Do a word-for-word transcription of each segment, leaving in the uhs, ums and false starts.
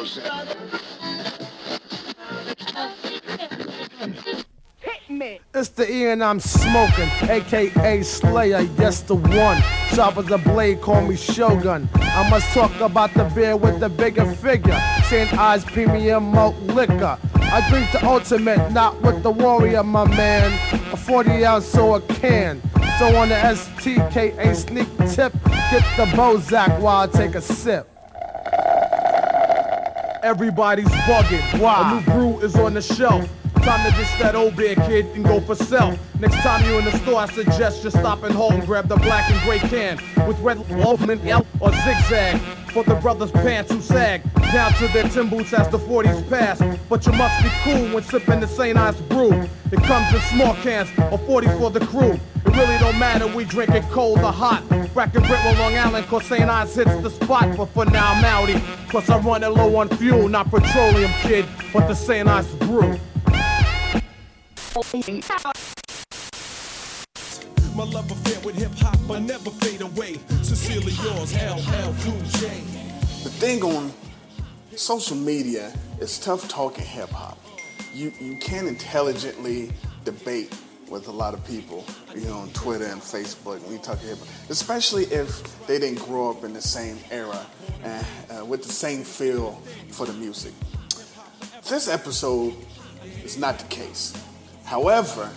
know what Hit me. It's the E and I'm smoking, aka Slayer, yes the one. Sharp as a blade, call me Shogun. I must talk about the beer with the bigger figure. Saint Ives premium malt liquor. I drink the ultimate, not with the warrior, my man. A forty ounce or a can. So on the S T K A sneak tip, get the Bozak while I take a sip. Everybody's bugging. Wow. A new brew is on the shelf. Time to ditch that old beer, kid, and go for self. Next time you in the store, I suggest you stop at home. Grab the black and gray can with red Altman L or Zigzag. For the brothers' pants who sag down to their tin boots as the forties pass. But you must be cool when sipping the Saint Ives brew. It comes in small cans or forties for the crew. It really don't matter, we drink it cold or hot. Rack and rip on Long Island, cause Saint Ives hits the spot. But for now, I'm outie, cause I'm running low on fuel. Not petroleum, kid, but the Saint Ives brew. My love affair with hip-hop, I never fade away. Sincerely yours, L L Cool J. The thing on social media is tough talking hip-hop. You you can't intelligently debate with a lot of people, you know, on Twitter and Facebook when you talk hip-hop, especially if they didn't grow up in the same era and uh, with the same feel for the music. This episode is not the case. However,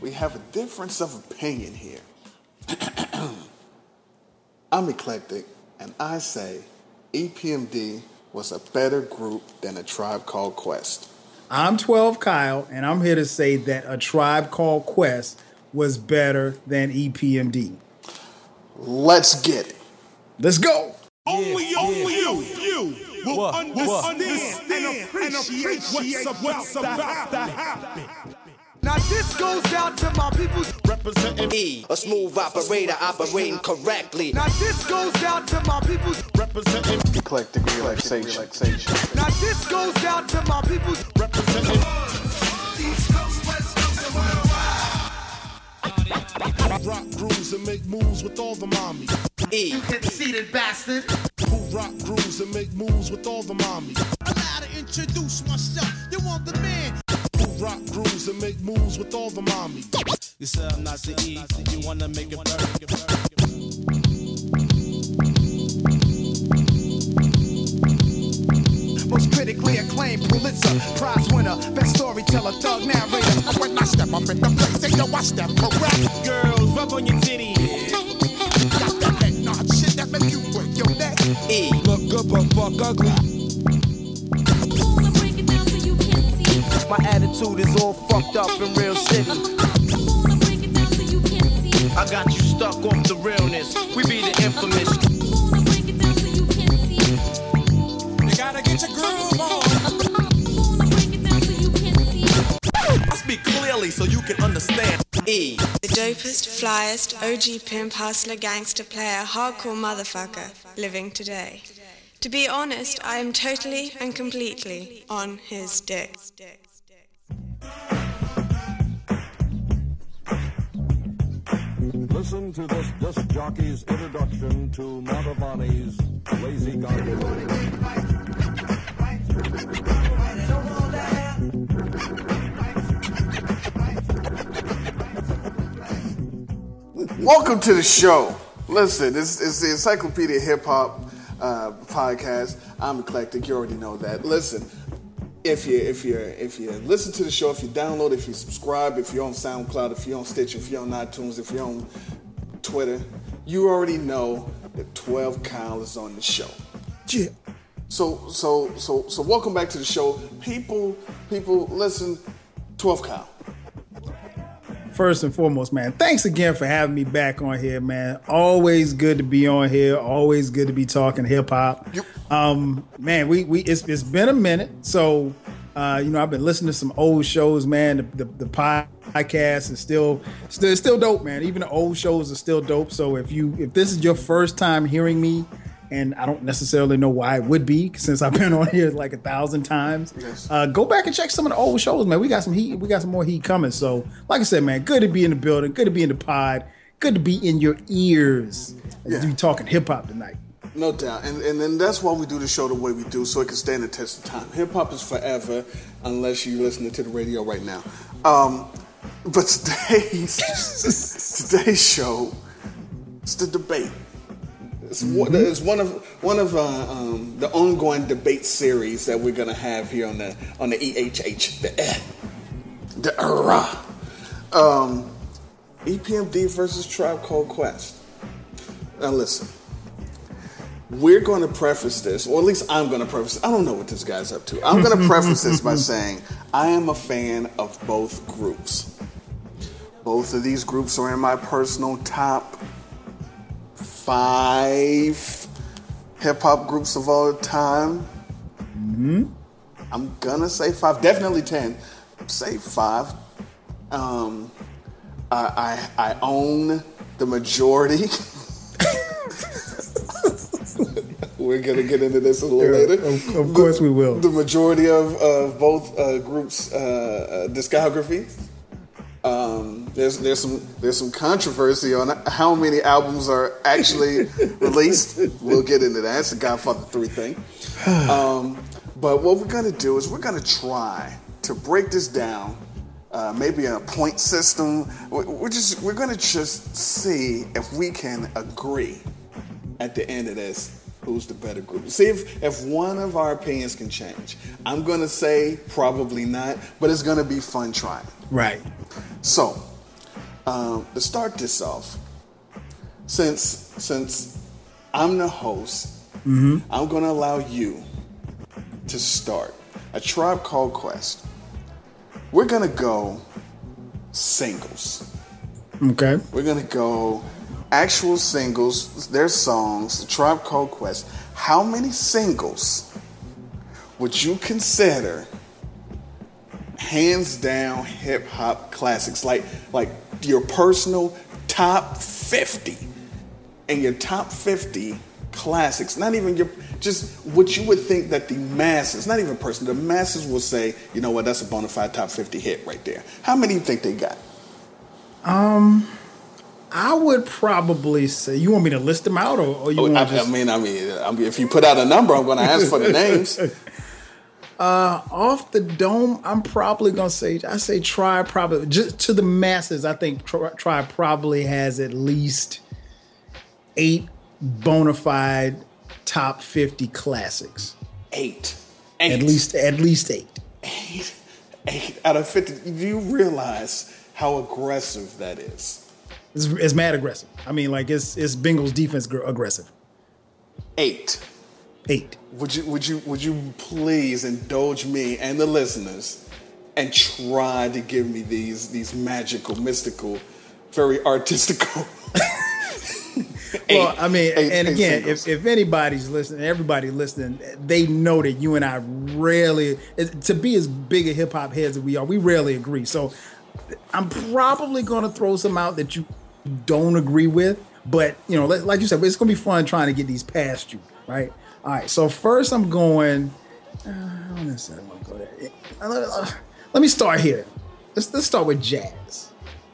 we have a difference of opinion here. I'm eclectic, and I say E P M D was a better group than A Tribe Called Quest. I'm twelve Kyle, and I'm here to say that A Tribe Called Quest was better than E P M D. Let's get it. Let's go. Yeah, only yeah, only yeah, you, you, you will what, understand, what, understand and appreciate, and appreciate what's about to happen. Now this goes out to my people representing me, a smooth operator operating correctly. Now this goes out to my people representing eclectic relaxation. relaxation. Now this goes out to my people representing East Coast, West Coast, and worldwide. Rock grooves and make moves with all the mommies. E. You conceited bastard. Who rock grooves and make moves with all the mommies. Allow to introduce myself. You want the man. Rock grooves and make moves with all the mommies. You say I'm not the E, you wanna make it burn. Most critically acclaimed Pulitzer Prize winner, best storyteller, thug narrator. When I step up in the place, they know I step correct. Girls, rub on your titties. Got that head nod shit that make you work your neck. E. Look good but fuck ugly. My attitude is all fucked up and real shitty. Come on and break it down so you can see. I got you stuck off the realness. We be the infamous. Come on and break it down so you can see. You gotta get your groove on. Come on and break it down so you can see. I speak clearly so you can understand. E. The dopest, flyest, O G pimp, hustler, gangster, player, hardcore motherfucker living today. To be honest, I am totally and completely on his dick. Listen to this disc jockey's introduction to Mantovani's Lazy Garden. Welcome to the show. Listen, it's, it's the Encyclopedia Hip Hop uh, podcast. I'm eclectic. You already know that. Listen. If you if you if you listen to the show, if you download, if you subscribe, if you're on SoundCloud, if you're on Stitch, if you're on iTunes, if you're on Twitter, you already know that twelve Kyle is on the show. Yeah. So so so so welcome back to the show, people. People, listen, twelve Kyle. First and foremost, man, thanks again for having me back on here, man. Always good to be on here. Always good to be talking hip hop. Yep. Um, man, we we it's it's been a minute. So, uh, you know, I've been listening to some old shows, man. The the, the podcast is still still still dope, man. Even the old shows are still dope. So if you if this is your first time hearing me, and I don't necessarily know why it would be since I've been on here like a thousand times. Yes. Uh, go back and check some of the old shows, man. We got some heat. We got some more heat coming. So, like I said, man, good to be in the building. Good to be in the pod. Good to be in your ears. Yeah. As we talking hip hop tonight. No doubt. And, and and that's why we do the show the way we do, so it can stand the test of time. Hip hop is forever, unless you're listening to the radio right now. Um, but today's, today's show, it's the debate. It's, mm-hmm. it's one of one of uh, um, the ongoing debate series that we're going to have here on the on the E H H, the eh, the era. Um, E P M D versus Tribe Called Quest. Now listen, we're going to preface this, or at least I'm going to preface this. I don't know what this guy's up to. I'm going to preface this by saying I am a fan of both groups. Both of these groups are in my personal top five hip-hop groups of all time. Mm-hmm. I'm going to say five, definitely ten. Say five. Um, I, I, I own the majority. We're going to get into this a little yeah, later. Of, of course the, we will. The majority of, of both uh, groups' uh, discography. Um, there's there's some there's some controversy on how many albums are actually released. We'll get into that. It's the Godfather three thing. Um, but what we're going to do is we're going to try to break this down. Uh, maybe a point system. We're just we're going to just see if we can agree at the end of this. Who's the better group? See if, if one of our opinions can change. I'm going to say probably not, but it's going to be fun trying. Right. So, um, to start this off, since since I'm the host, mm-hmm. I'm going to allow you to start A Tribe Called Quest. We're going to go singles. Okay. We're going to go... actual singles, their songs, the Tribe Called Quest. How many singles would you consider hands down hip hop classics? Like like your personal top fifty and your top fifty classics. Not even your, just what you would think that the masses, not even personal, the masses will say, you know what, that's a bona fide top fifty hit right there. How many do you think they got? Um... I would probably say, you want me to list them out, or, or you? Oh, I, just... I mean, I mean, I mean, if you put out a number, I'm going to ask for the names. Uh, off the dome, I'm probably going to say, I say Tribe probably just to the masses. I think Tribe probably has at least eight bona fide top fifty classics. Eight, eight. At least, at least eight. Eight, eight out of fifty. Do you realize how aggressive that is? It's, it's mad aggressive. I mean, like it's it's Bengals defense gr- aggressive. Eight, eight. Would you would you would you please indulge me and the listeners, and try to give me these these magical, mystical, very artistical. eight, well, I mean, eight, and eight again, if, if anybody's listening, everybody listening, they know that you and I rarely, to be as big a hip hop heads as we are, we rarely agree. So, I'm probably going to throw some out that you don't agree with, but you know, like you said, it's gonna be fun trying to get these past you, right? All right. So first, I'm going. Uh, I don't necessarily want to go there. Uh, let me start here. Let's let's start with jazz.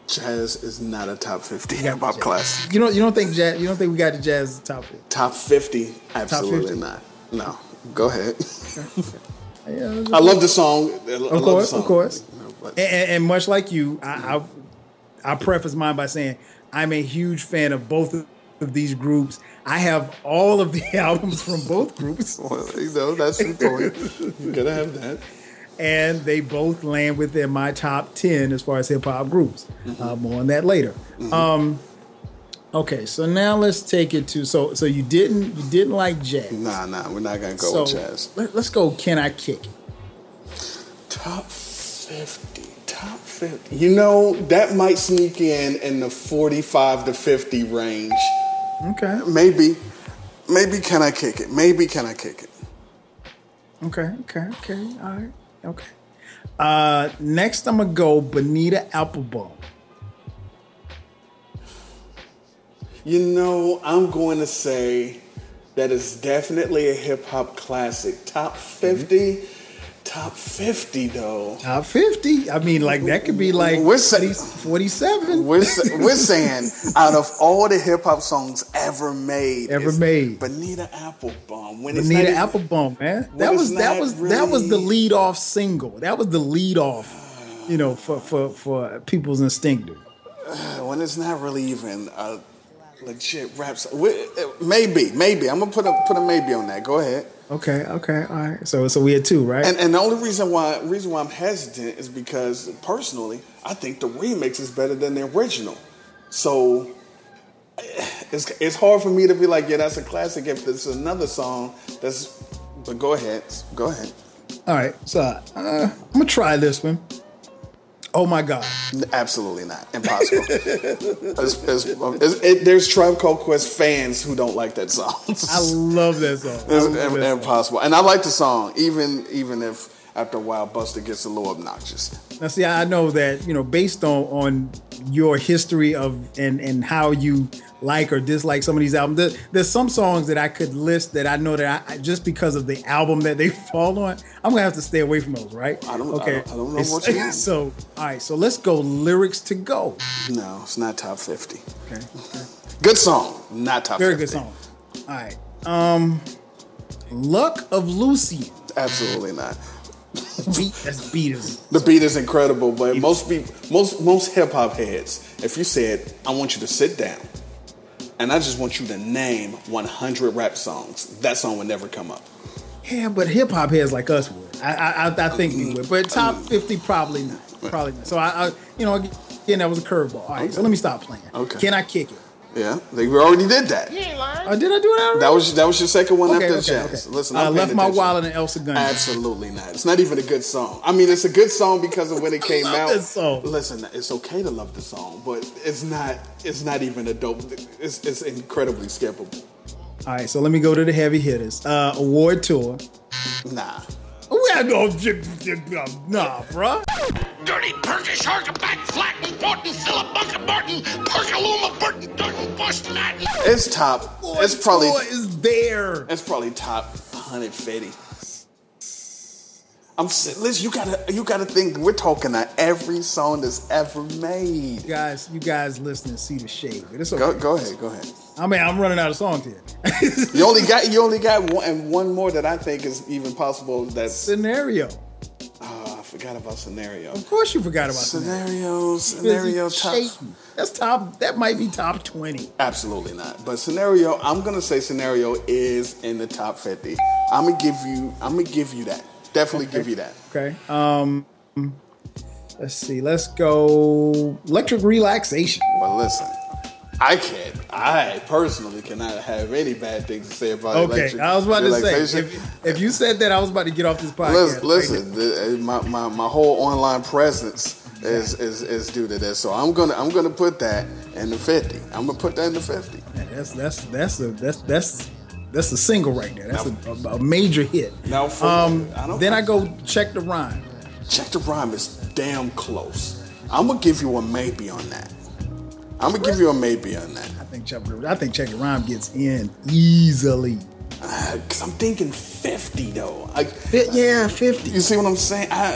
Jazz is not a top fifty hip hop class. You don't you don't think jazz? You don't think we got the jazz top fifty? Top fifty? Absolutely not. No. Go ahead. Yeah, I love the song. I of love course, the song. of course. And, and much like you, I, I I preface mine by saying I'm a huge fan of both of these groups. I have all of the albums from both groups. Well, you know, that's the point. You're going to have that. And they both land within my top ten as far as hip-hop groups. Mm-hmm. Uh, more on that later. Mm-hmm. Um, okay, so now let's take it to... So so you didn't you didn't like jazz. Nah, nah, we're not going to go so with jazz. Let, let's go Can I Kick It? Top fifty, top fifty. You know, that might sneak in in the forty-five to fifty range. Okay. Maybe, maybe Can I Kick It? Maybe Can I Kick It? Okay, okay, okay. All right, okay. Uh, next, I'm going to go Bonita Applebone. You know, I'm going to say that is definitely a hip hop classic. Top fifty. Mm-hmm. Top fifty though. Top fifty. I mean, like that could be like we're say, forty-seven. We're, we're saying out of all the hip hop songs ever made, ever made, Bonita Applebum. When Bonita it's not, Applebum, man. That was that was really... that was the lead off single. That was the lead off, you know, for for for People's Instinctive. When it's not really even a legit rap song. Maybe, maybe I'm gonna put a put a maybe on that. Go ahead. Okay, okay, all right. So, so we had two, right? And, and the only reason why reason why I'm hesitant is because personally, I think the remix is better than the original. So, it's it's hard for me to be like, yeah, that's a classic if it's another song. That's, but go ahead, go ahead. All right, so uh, I'm gonna try this one. Oh my God! Absolutely not, impossible. it's, it's, it's, it, there's Tribe Called Quest fans who don't like that song. I love that song. It's love it, that impossible, song. And I like the song, even even if after a while Busta gets a little obnoxious. Now, see, I know that you know based on on your history of and and how you like or dislike some of these albums. There, there's some songs that I could list that I know that I just because of the album that they fall on, I'm gonna have to stay away from those, right? I don't. Okay. I don't, I don't know it's, what you mean. So, all right. So let's go lyrics to go. No, it's not top fifty. Okay. okay. Good song, not top. Very fifty. Very good song. All right. Um, Luck of Lucy. Absolutely not. Beat, that's beat is the beat is incredible, but beat. most be, most most hip hop heads, if you said, "I want you to sit down," and I just want you to name one hundred rap songs, that song would never come up. Yeah, but hip hop heads like us would. I I, I think mm-hmm. we would. But top fifty probably not. Probably not. So I, I you know, again that was a curveball. All right, okay. So let me stop playing. Okay. Can I kick it? Yeah, they already did that. You ain't lying. Oh, did I do that already? That was that was your second one okay, after the okay, chance. Okay. Listen, I uh, left my attention. Wallet in Elsa Gunn. Absolutely not. It's not even a good song. I mean, it's a good song because of when it came I love out. This song. Listen, it's okay to love the song, but it's not. It's not even a dope. It's it's incredibly skippable. All right, so let me go to the heavy hitters. Uh, Award tour. Nah. We had no nah, bruh. Dirty, Turkish, hard to back, flat, and Barton, Philip, Barton, Perkaluma, Burton, Durton, Boston, Latin. It's top. Boy, it's probably is there. It's probably top one hundred fifty. I'm Liz. You gotta, you gotta think. We're talking on every song that's ever made. You guys, you guys, listen and see the shade. It's okay. Go, go ahead. Go ahead. I mean, I'm running out of songs here. you only got, you only got one, and one more that I think is even possible. That's Scenario. Forgot about Scenario. Of course you forgot about Scenario. Scenario, scenario top. That's top. That might be top twenty. Absolutely not. But Scenario, I'm gonna say Scenario is in the top fifty. I'm gonna give you. I'm gonna give you that. Definitely okay. give you that. Okay. Um. Let's see. Let's go. Electric Relaxation. Well, listen. I can't. I personally cannot have any bad things to say about okay, Electric Relaxation. Okay, I was about to say, if, if you said that, I was about to get off this podcast. Listen, listen my, my, my whole online presence is, is is due to this, so I'm gonna I'm gonna put that in the fifty. I'm gonna put that in the fifty. Man, that's that's that's a that's that's that's a single right there. That's now, a, a major hit. Now, for, um, I don't then I go Check the Rhyme. Check the Rhyme is damn close. I'm gonna give you a maybe on that. I'm gonna give you a maybe on that. I think Check I think Check the Rhyme gets in easily. Uh, Cause I'm thinking fifty though. I, yeah, I, fifty. You see what I'm saying? I,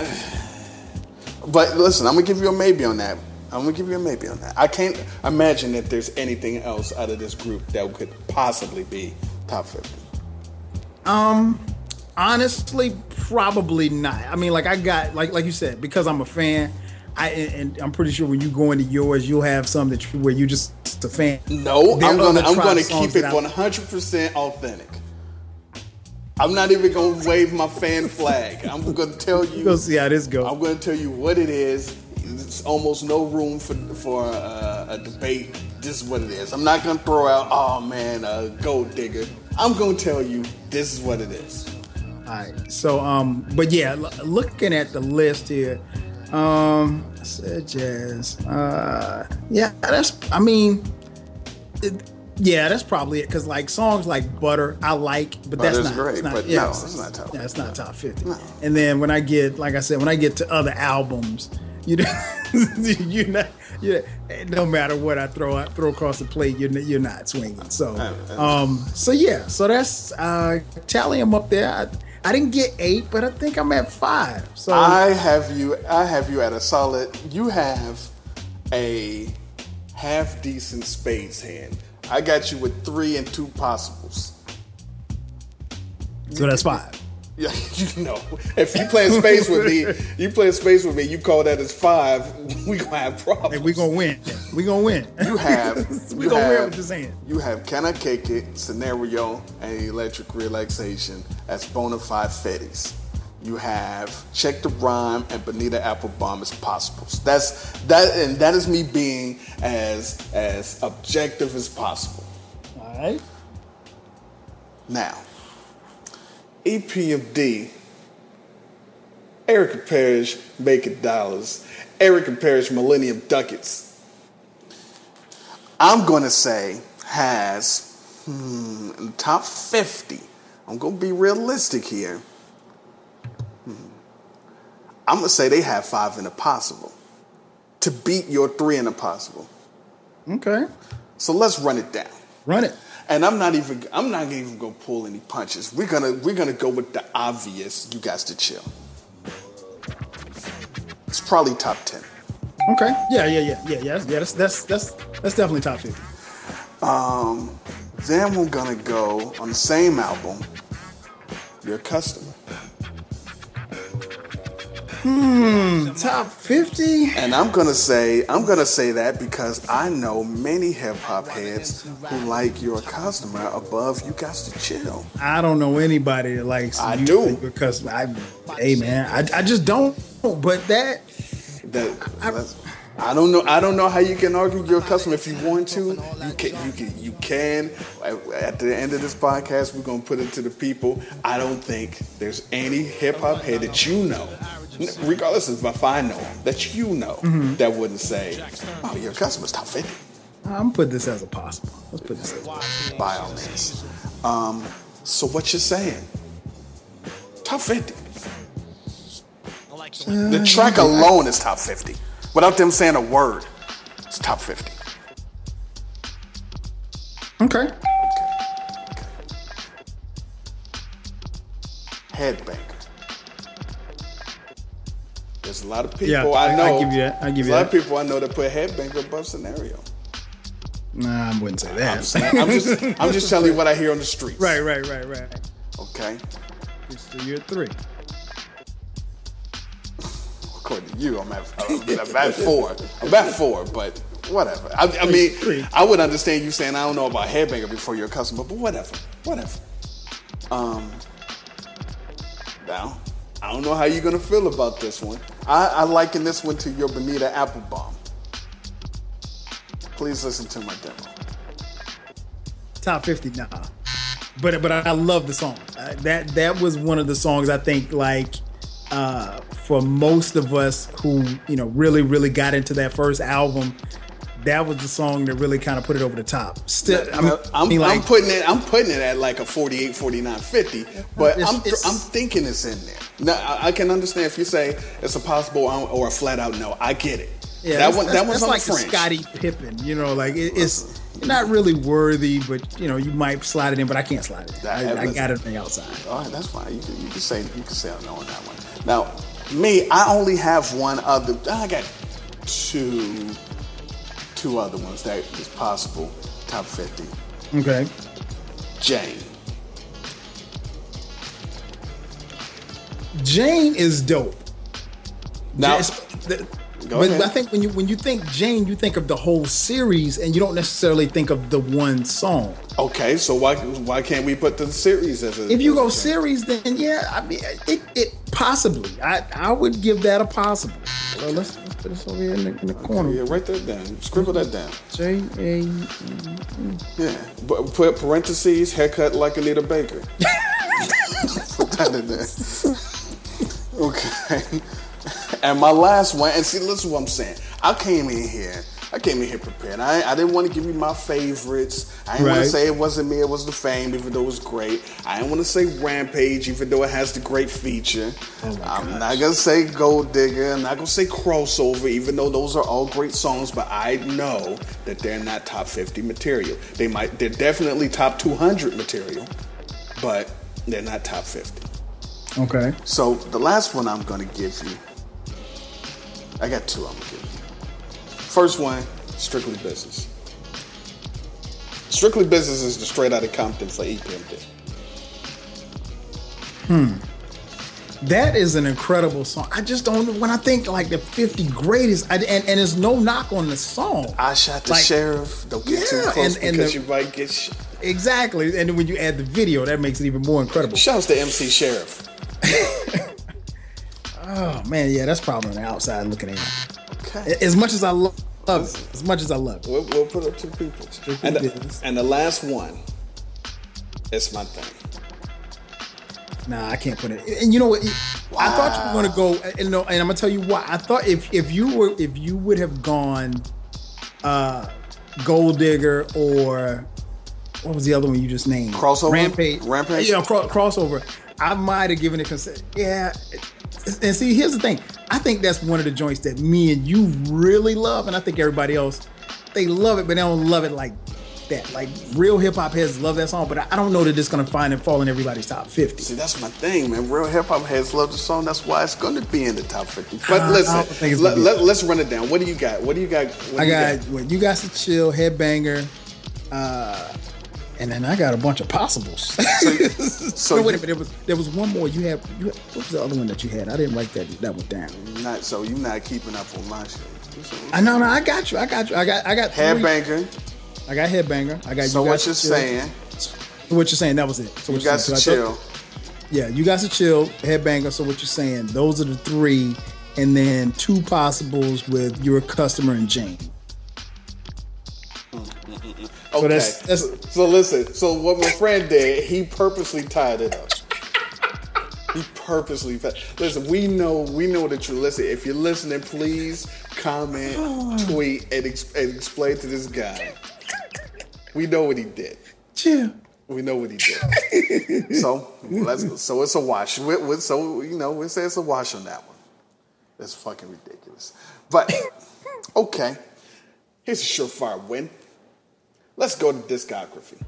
but listen, I'm gonna give you a maybe on that. I'm gonna give you a maybe on that. I can't imagine that there's anything else out of this group that could possibly be top fifty. Um, honestly, probably not. I mean, like I got like like you said, because I'm a fan. I, and I'm pretty sure when you go into yours, you'll have some that you, where you just a fan. No, there I'm gonna I'm gonna keep it one hundred percent authentic. I'm not even gonna wave my fan flag. I'm gonna tell you. Go see how this goes. I'm gonna tell you what it is. It's almost no room for for uh, a debate. This is what it is. I'm not gonna throw out. Oh man, a gold digger. I'm gonna tell you this is what it is. All right. So um, but yeah, l- looking at the list here. Um, I said jazz. Uh, yeah, that's. I mean, it, yeah, that's probably it. Cause like songs like Butter, I like, but Butter's that's not great. It's not, but yeah, no, it's, it's not top. Yeah, it's not top fifty. No. And then when I get, like I said, when I get to other albums, you know, you're not. You're, no matter what I throw, I throw across the plate, you're you're not swinging. So, um, so yeah, so that's uh, tally them up there. I, I didn't get eight, but I think I'm at five. So I have you. I have you at a solid. You have a half decent spades hand. I got you with three and two possibles. So that's five. Yeah, you know, if you playing space with me, you playing space with me. You call that as five, we gonna have problems. And we gonna win. We gonna win. You have. we you gonna have, win with this hand. You have Can I Cake It, Scenario, and Electric Relaxation as bona fide fetties. You have Check the Rhyme and Bonita Applebum as possibles. That's that, and that is me being as as objective as possible. All right. Now. E P M D, Erica Parrish making dollars, Erica Parrish Millennium Ducats. I'm going to say has hmm, top fifty. I'm going to be realistic here. Hmm. I'm going to say they have five in the possible to beat your three in the possible. Okay. So let's run it down. Run it. And I'm not even I'm not even gonna pull any punches. We're gonna we're gonna go with the obvious. You guys to chill. It's probably top ten. Okay. Yeah, yeah, yeah, yeah, yeah. That's that's that's that's definitely top fifty. Um, then we're gonna go on the same album. Your Customer. Hmm. Top fifty. And I'm gonna say I'm gonna say that because I know many hip hop heads who like Your Customer above You Got to Chill. I don't know anybody that likes. I you do because I, hey man, I, I just don't. But that that I, I don't know. I don't know how you can argue Your Customer if you want to. You can. You can. You can. At the end of this podcast, we're gonna put it to the people. I don't think there's any hip hop head that you know. Regardless of if I know that you know mm-hmm. that wouldn't say, oh, Your Customer's top fifty. I'm putting this as a possible. Let's put this as a possible. By all means. Um, so what you're saying? Top fifty. Uh, the track alone is top fifty. Without them saying a word, it's top fifty. Okay. Okay. Okay. Headbang. There's a lot of people yeah, I, I know. I give you that. I give you that. A lot of people I know that put Headbanger above Scenario. Nah, I wouldn't say that. I'm, saying, I'm just, I'm just telling you what I hear on the streets. Right, right, right, right. Okay. It's the year three. According to you, I'm at, I'm at four. I'm at four, but whatever. I, I mean, three. I would understand you saying I don't know about Headbanger before Your Customer, but whatever, whatever. Um. Now. I don't know how you're going to feel about this one. I, I liken this one to your Bonita Applebum. Please listen to my demo. Top fifty, nah. But but I love the song. Uh, that that was one of the songs I think like uh, for most of us who you know really really got into that first album. That was the song that really kind of put it over the top. Still, I mean, I'm, like, I'm putting it. I'm putting it at like a forty-eight, forty-nine, fifty. But it's, I'm, it's, I'm thinking it's in there. Now I can understand if you say it's a possible or a flat out no. I get it. Yeah, that one. That one's on like the Scottie Pippen. You know, like it, it's not really worthy, but you know, you might slide it in. But I can't slide it in. I, I got it on the outside. All right, that's fine. You can, you can say you can say no on that one. Now, me, I only have one other. I got two. Two other ones that is possible. Top fifty. Okay. Jane. Jane is dope. Now, the, but ahead. I think when you when you think Jane, you think of the whole series, and you don't necessarily think of the one song. Okay, so why why can't we put the series as a? If you go Jane? Series, then yeah, I mean, it, it possibly. I I would give that a possible. So let's. Put this over here in the, in the okay, corner. Yeah, write that down. Scribble that down. J A. Yeah, but put parentheses. Haircut like Anita Baker. Put that in there. Okay. And my last one. And see, listen to what I'm saying. I came in here. I came in here prepared. I I didn't want to give you my favorites. I didn't right. want to say it wasn't me. It was The Fame, even though it was great. I didn't want to say Rampage, even though it has the great feature. Oh my I'm gosh. Not gonna say Gold Digger. I'm not gonna say Crossover, even though those are all great songs. But I know that they're not top fifty material. They might. They're definitely top two hundred material, but they're not top fifty. Okay. So the last one I'm gonna give you, I got two I'm gonna give you. First one, Strictly Business. Strictly Business is the Straight Outta Compton for E P M D. Hmm. That is an incredible song. I just don't, when I think like the fifty greatest, I, and, and there's no knock on the song. I shot the like, sheriff. Don't get yeah, too close and, and because the, you might get shot. Exactly. And when you add the video, that makes it even more incredible. Shouts to M C Sheriff. Oh, man. Yeah, that's probably on the outside looking in. Okay. As much as I love it. As much as I love it. We'll, we'll put up two people. And the, and the last one, it's my thing. Nah, I can't put it. And you know what? Wow. I thought you were going to go, and, no, and I'm going to tell you why. I thought if, if you were, if you would have gone uh, Gold Digger or... What was the other one you just named? Crossover? Rampage. Rampage? Yeah, cro- crossover. I might have given it consent. Yeah. And see, here's the thing. I think that's one of the joints that me and you really love. And I think everybody else, they love it, but they don't love it like that. Like, real hip-hop heads love that song, but I don't know that it's going to find and fall in everybody's top fifty. See, that's my thing, man. Real hip-hop heads love the song. That's why it's going to be in the top fifty. But uh, listen, let, let, let's run it down. What do you got? What do you got? What I you got, got? Well, You Got to Chill, Headbanger, uh... and then I got a bunch of possibles. So, so no, wait a minute. There was, there was one more. You had, you had. What was the other one that you had? I didn't write that that one down. Not so. You're not keeping up on my shit. I know. No, I got you. I got you. I got. I got. Headbanger. I got Headbanger. I got. So you what got you're saying? So what you're saying? That was it. So you got to chill. Yeah, You Got to Chill, Headbanger. So what you're saying? Those are the three, and then two possibles with Your Customer and Jane. So okay. That's, that's, so listen. So what my friend did, he purposely tied it up. He purposely. Listen, we know, we know that you listen. If you're listening, please comment, tweet, and, ex- and explain to this guy. We know what he did. Chill. We know what he did. So let's. So it's a wash. We, we, so you know, we say it's a wash on that one. That's fucking ridiculous. But okay, here's a surefire win. Let's go to discography.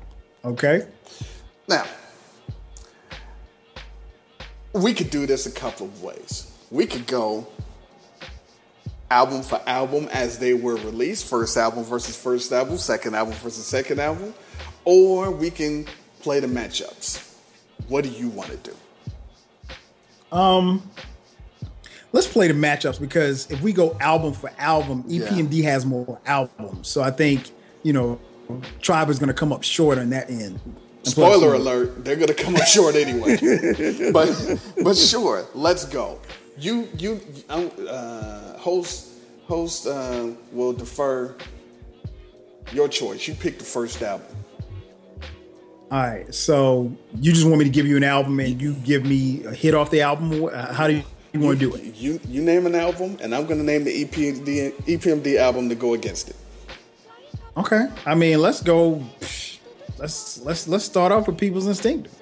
Okay. Now, we could do this a couple of ways. We could go album for album as they were released, first album versus first album, second album versus second album, or we can play the matchups. What do you want to do? Um, let's play the matchups, because if we go album for album, E P M D yeah. has more albums. So I think, you know, Tribe is going to come up short on that end. Spoiler plus, alert, they're going to come up short anyway. But but sure, let's go. You you uh, host host uh, will defer your choice. You pick the first album. All right. So you just want me to give you an album and you give me a hit off the album? How do you, you want to do it? You you name an album and I'm going to name the E P M D album to go against it. Okay, I mean, let's go. Let's let's let's start off with People's Instinctive.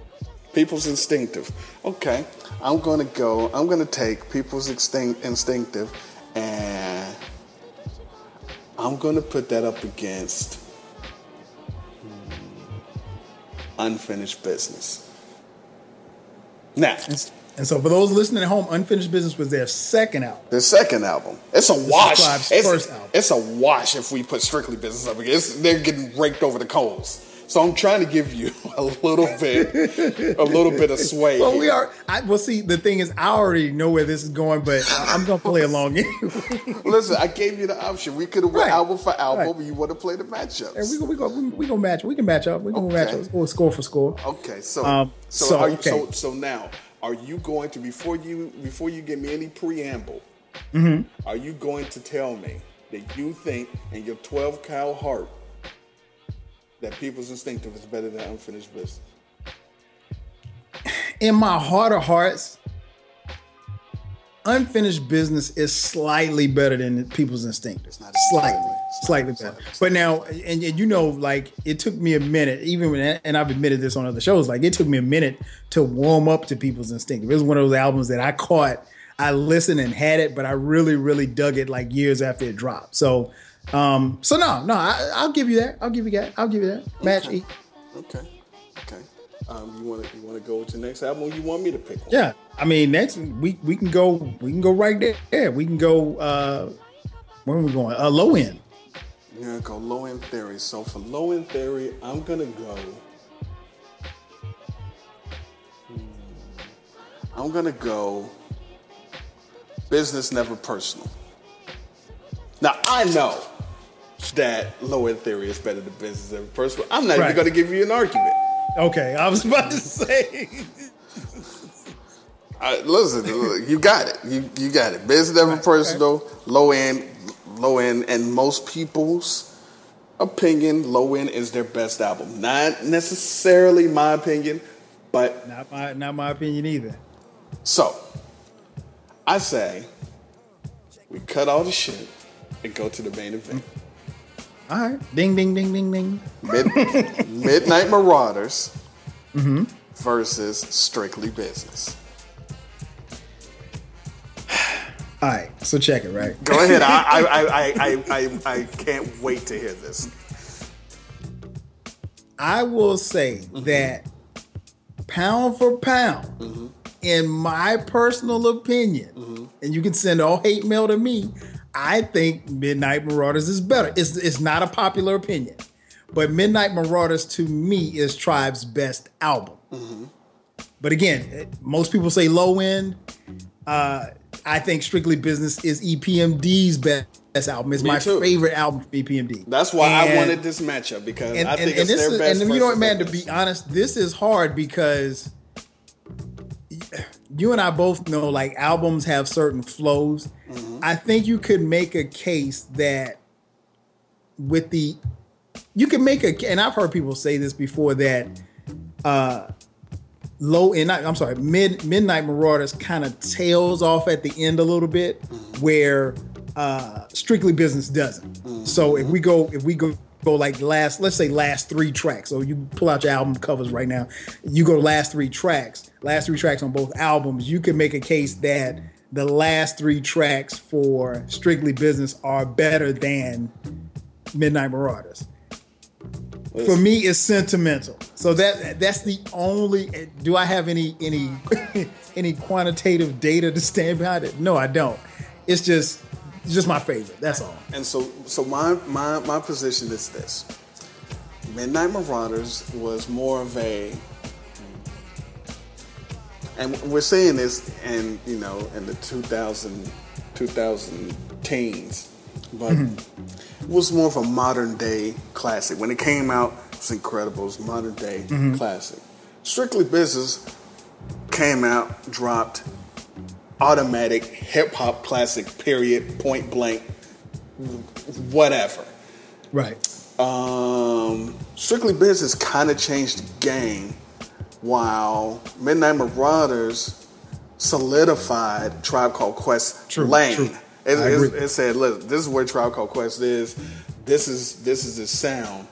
People's Instinctive. Okay, I'm gonna go. I'm gonna take People's Instinct, Instinctive, and I'm gonna put that up against Unfinished Business. Now, and so for those listening at home, Unfinished Business was their second album. Their second album. It's a wash. It's, first album. It's a wash if we put Strictly Business up against. They're getting raked over the coals. So I'm trying to give you a little bit, a little bit of sway. Well, here. we are. I, well, see, the thing is, I already know where this is going, but I'm gonna play along. Listen, I gave you the option. We could have went right. album for album, right. but you want to play the matchups. And we go, we go, we, we go match. We can match up. We can okay. match up. Let's go score for score. Okay. So, um, so, so, are you, okay. so, so now. Are you going to, before you before you give me any preamble, mm-hmm. are you going to tell me that you think in your twelve Kyle heart that People's Instinctive is better than Unfinished Business? In my heart of hearts, Unfinished Business is slightly better than People's Instinctive. It's not slightly, slightly, slightly, slightly better. Slightly. But now, and, and you know, like it took me a minute, even when, and I've admitted this on other shows, like it took me a minute to warm up to People's Instinctive. It was one of those albums that I caught, I listened and had it, but I really, really dug it like years after it dropped. So, um, so no, no, I, I'll give you that. I'll give you that. I'll give you that. Match okay. E. Okay. Okay. Um, you want to you want to go to the next album? Or you want me to pick one? Yeah, I mean, next we we can go we can go right there. Yeah, we can go. Uh, where are we going? Uh, low end. We're gonna go low end theory. So for low end theory, I'm gonna go. I'm gonna go. Business Never Personal. Now I know that low end theory is better than Business Never Personal. I'm not right. even gonna give you an argument. Okay, I was about to say. Right, listen, you got it. You you got it. Business Never right, Personal, okay. low end, low end, and most people's opinion, low end is their best album. Not necessarily my opinion, but not my not my opinion either. So, I say we cut all the shit and go to the main event. All right, ding, ding, ding, ding, ding. Mid- Midnight Marauders mm-hmm. versus Strictly Business. All right, so check it, right? Go ahead. I, I, I, I, I, I can't wait to hear this. I will say mm-hmm. that pound for pound, mm-hmm. in my personal opinion, mm-hmm. and you can send all hate mail to me, I think Midnight Marauders is better. It's it's not a popular opinion, but Midnight Marauders to me is Tribe's best album. Mm-hmm. But again, most people say low end. Uh, I think Strictly Business is E P M D's best, best album. It's me my too. favorite album from E P M D. That's why and, I wanted this matchup because and, I think and, it's and their is, best. And you know what, man? To be honest, this is hard because you and I both know like albums have certain flows. Mm-hmm. I think you could make a case that with the, you can make a, and I've heard people say this before that uh, low end, I'm sorry, mid Midnight Marauders kind of tails off at the end a little bit mm-hmm. where uh, Strictly Business doesn't. Mm-hmm. So if we go, if we go, go like last, let's say last three tracks. So you pull out your album covers right now. You go last three tracks, last three tracks on both albums. You can make a case that the last three tracks for Strictly Business are better than Midnight Marauders. Listen. For me, it's sentimental. So that that's the only. Do I have any any any quantitative data to stand behind it? No, I don't. It's just. It's just my favorite. That's all. And so, so my my my position is this: Midnight Marauders was more of a, and we're saying this, and you know, in the two thousand, two thousand teens, but mm-hmm. it was more of a modern day classic. When it came out, it's incredible. It's modern day mm-hmm. classic. Strictly Business came out, dropped. Automatic hip hop classic. Period. Point blank. Whatever. Right. Um, Strictly Business kind of changed the game, while Midnight Marauders solidified Tribe Called Quest true, lane. True. It, it, it said, "Look, this is where Tribe Called Quest is. This is this is the sound."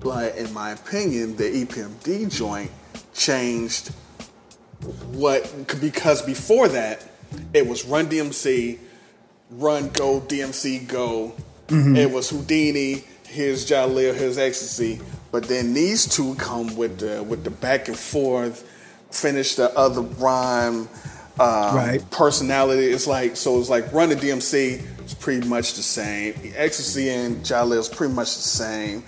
But in my opinion, the E P M D joint changed. What? Because before that. It was Run D M C, Run Go D M C Go. Mm-hmm. It was Whodini. Here's Jalil. Here's Ecstasy. But then these two come with the with the back and forth. Finish the other rhyme. Um, right. Personality. It's like so. It's like Run the D M C is pretty much the same. Ecstasy and Jalil is pretty much the same.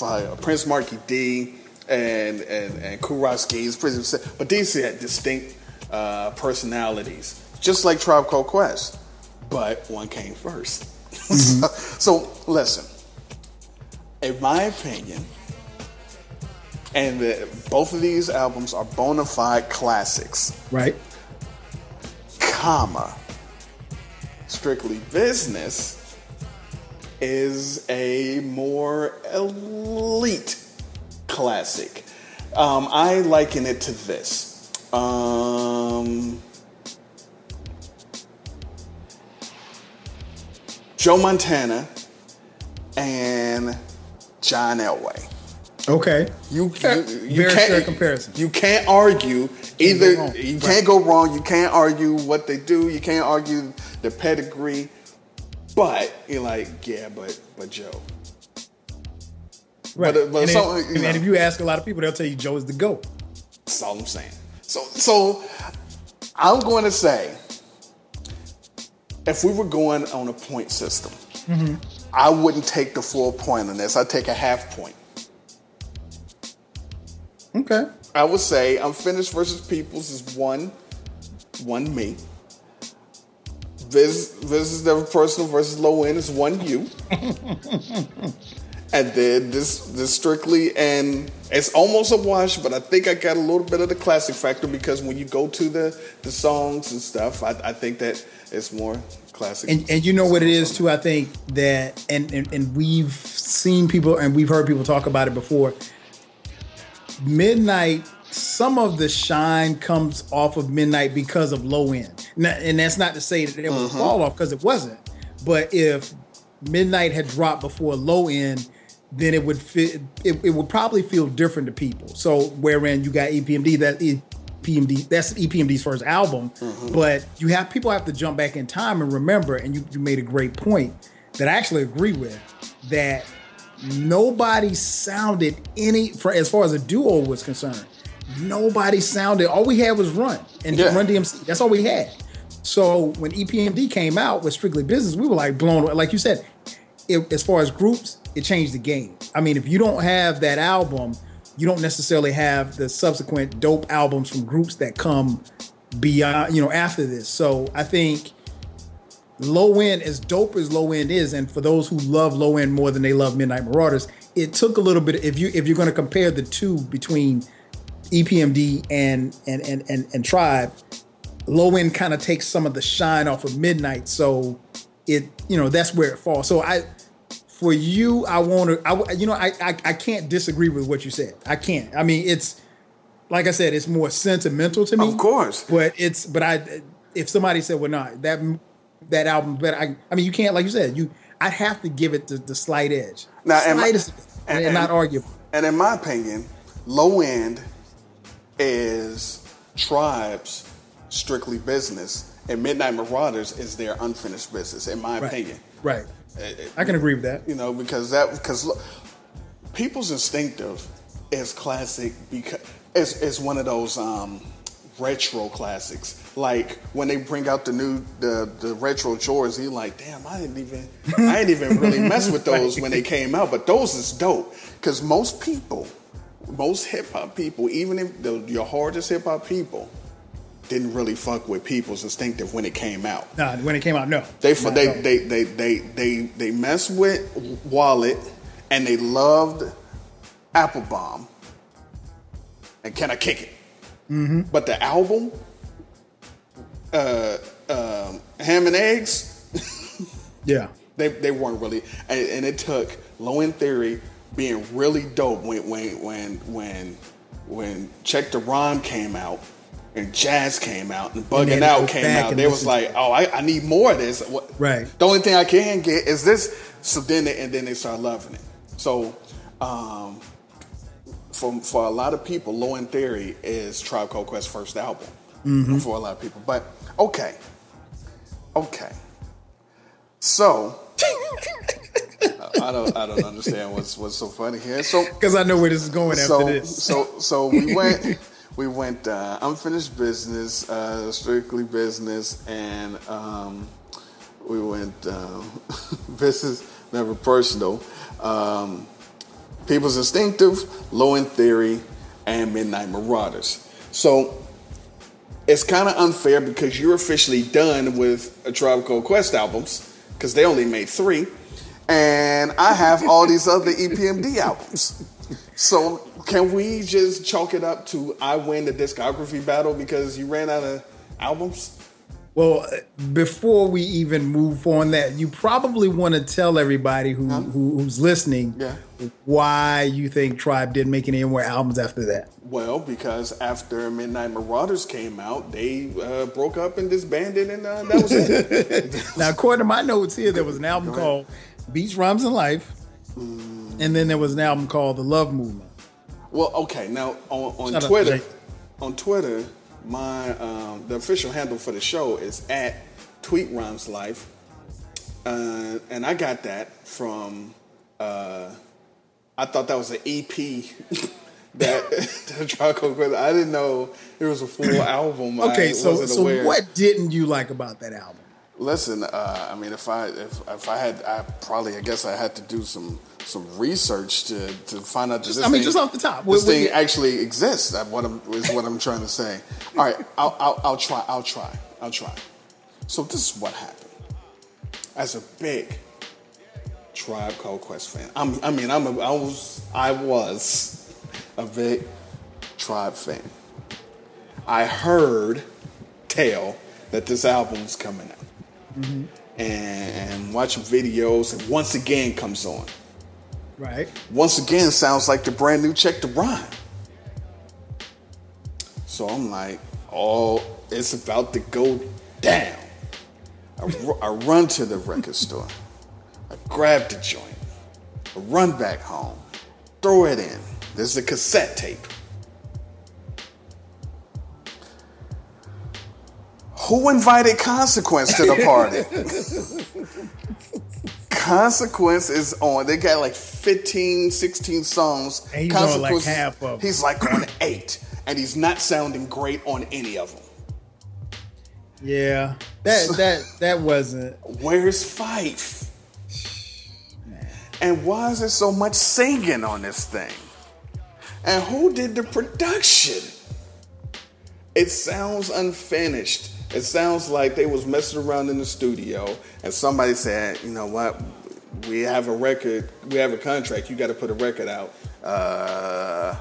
Like Prince Markie Dee and and and Kool Rock-Ski is pretty much the same. But these had distinct uh, personalities. Just like Tribe Called Quest, but one came first. Mm-hmm. so, so, listen, in my opinion, and the, both of these albums are bona fide classics. Right. Comma, Strictly Business is a more elite classic. Um, I liken it to this. Um... Joe Montana and John Elway. Okay, you you, you very can't fair comparison. You can't argue either. Can't you right. can't go wrong. You can't argue what they do. You can't argue the pedigree. But you're like, yeah, but but Joe. Right, but, but and, so, if, you know, and if you ask a lot of people, they'll tell you Joe is the GOAT. That's all I'm saying. So, so I'm going to say, if we were going on a point system, mm-hmm. I wouldn't take the full point on this. I'd take a half point. Okay. I would say Unfinished versus Peoples is one, one me. This this is the Personal versus Low End is one you. And then this this Strictly, and it's almost a wash, but I think I got a little bit of the classic factor because when you go to the, the songs and stuff, I, I think that it's more classic. And, and you know what it is too, I think that, and, and, and we've seen people and we've heard people talk about it before. Midnight, some of the shine comes off of Midnight because of Low End. Now, and that's not to say that it was uh-huh. a fall off, because it wasn't. But if Midnight had dropped before Low End, then it would fit, it, it would probably feel different to people. So wherein you got E P M D, that E P M D, that's E P M D's first album. Uh-huh. But you have people have to jump back in time and remember, and you, you made a great point that I actually agree with, that nobody sounded any, for as far as a duo was concerned, nobody sounded, all we had was Run and yeah. Run D M C. That's all we had. So when E P M D came out with Strictly Business, we were like blown away. Like you said, it, as far as groups, it changed the game. I mean, if you don't have that album, you don't necessarily have the subsequent dope albums from groups that come beyond, you know, after this. So I think Low End, as dope as Low End is, and for those who love Low End more than they love Midnight Marauders, it took a little bit. If you if you're going to compare the two between E P M D and and and and, and Tribe, Low End kind of takes some of the shine off of Midnight, so it you know that's where it falls. So I, for you, I want to, I you know I, I I can't disagree with what you said. I can't. I mean, it's like I said, it's more sentimental to me, of course. But it's but I if somebody said, well, not nah, that. that album better. I, I mean, you can't, like you said, you. I'd have to give it the, the slight edge. Now, the slightest, and, my, and, and, and not arguable. And in my opinion, Low End is Tribe's Strictly Business, and Midnight Marauders is their Unfinished Business, in my right. opinion. Right. It, it, I can agree with that. You know, because that, because look, People's Instinctive is classic because it's, it's one of those, um, retro classics. Like when they bring out the new the, the retro Jordans, you're like, damn, I didn't even I didn't even really mess with those when they came out, but those is dope. Cause most people, most hip hop people, even if the, your hardest hip hop people, didn't really fuck with People's Instinctive when it came out. No, when it came out, no. They no, they, no. they they they they they messed with Wallet, and they loved Applebum. And Can I Kick It? Mm-hmm. But the album, uh, um, Ham and Eggs, yeah, they they weren't really, and, and it took Low End Theory being really dope when when when when when Check the Rhyme came out and Jazz came out and Bugging and Out came out. They was like, oh, I, I need more of this. What, right. The only thing I can get is this. So then they, and then they start loving it. So. Um, For, for a lot of people, Low End Theory is Tribe Called Quest's first album. Mm-hmm. For a lot of people. But, okay. Okay. So, I don't I don't understand what's what's so funny here. So because I know where this is going after so, this. So so we went, we went uh, Unfinished Business, uh, Strictly Business, and um, we went uh, Business Never Personal. Um People's Instinctive, Low End Theory, and Midnight Marauders. So it's kind of unfair because you're officially done with a Tribe Called Quest albums because they only made three, and I have all these other E P M D albums. So can we just chalk it up to I win the discography battle because you ran out of albums? Well, before we even move on that, you probably want to tell everybody who, um, who who's listening yeah. why you think Tribe didn't make any more albums after that. Well, because after Midnight Marauders came out, they uh, broke up and disbanded, and uh, that was it. Now, according to my notes here, there was an album called Beats, Rhymes, and Life, mm. and then there was an album called The Love Movement. Well, okay. Now, on, on Twitter, up, on Twitter... My um, the official handle for the show is at TweetRhymesLife, uh, and I got that from. Uh, I thought that was an E P that, that Tribe Called Quest. I didn't know it was a full album. Okay, I so wasn't so aware. What didn't you like about that album? Listen, uh, I mean, if I if, if I had, I probably, I guess I had to do some some research to, to find out. That just, this I mean, thing, just off the top, this what, thing what, actually exists. That what I'm, is what I'm trying to say. All right, I'll, I'll I'll try. I'll try. I'll try. So this is what happened. As a big Tribe Called Quest fan, I'm, I mean, I'm a, I was I was a big Tribe fan. I heard tell that this album was coming out. Mm-hmm. And, and watching videos, and Once Again comes on. Right. Once Again sounds like the brand new Check the Rhyme. So I'm like, oh, it's about to go down. I, ru- I run to the record store. I grab the joint. I run back home. Throw it in. There's a cassette tape. Who invited Consequence to the party? Consequence is on. They got like fifteen, sixteen songs. And he's on like half of them. He's like on eight. And he's not sounding great on any of them. Yeah. That that that wasn't. Where's Phife? Man. And why is there so much singing on this thing? And who did the production? It sounds unfinished. It sounds like they was messing around in the studio and somebody said, you know what, we have a record, we have a contract, you got to put a record out. Uh,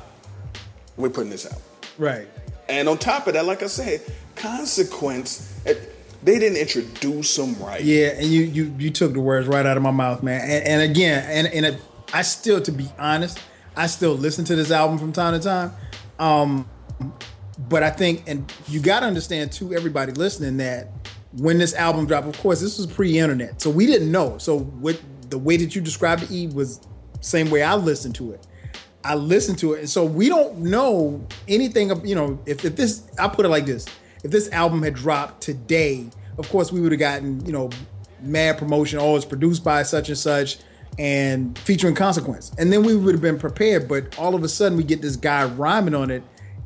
we're putting this out. Right. And on top of that, like I said, Consequence, it, they didn't introduce him right. Yeah, and you you you took the words right out of my mouth, man. And, and again, and, and it, I still, to be honest, I still listen to this album from time to time. Um... But I think, and you got to understand too, everybody listening, that when this album dropped, of course, this was pre-internet. So we didn't know. So what the way that you described it, E, was the same way I listened to it. I listened to it. And so we don't know anything, of, you know, if, if this, I put it like this. If this album had dropped today, of course, we would have gotten, you know, mad promotion. Oh, it's produced by such and such and featuring Consequence. And then we would have been prepared. But all of a sudden we get this guy rhyming on it.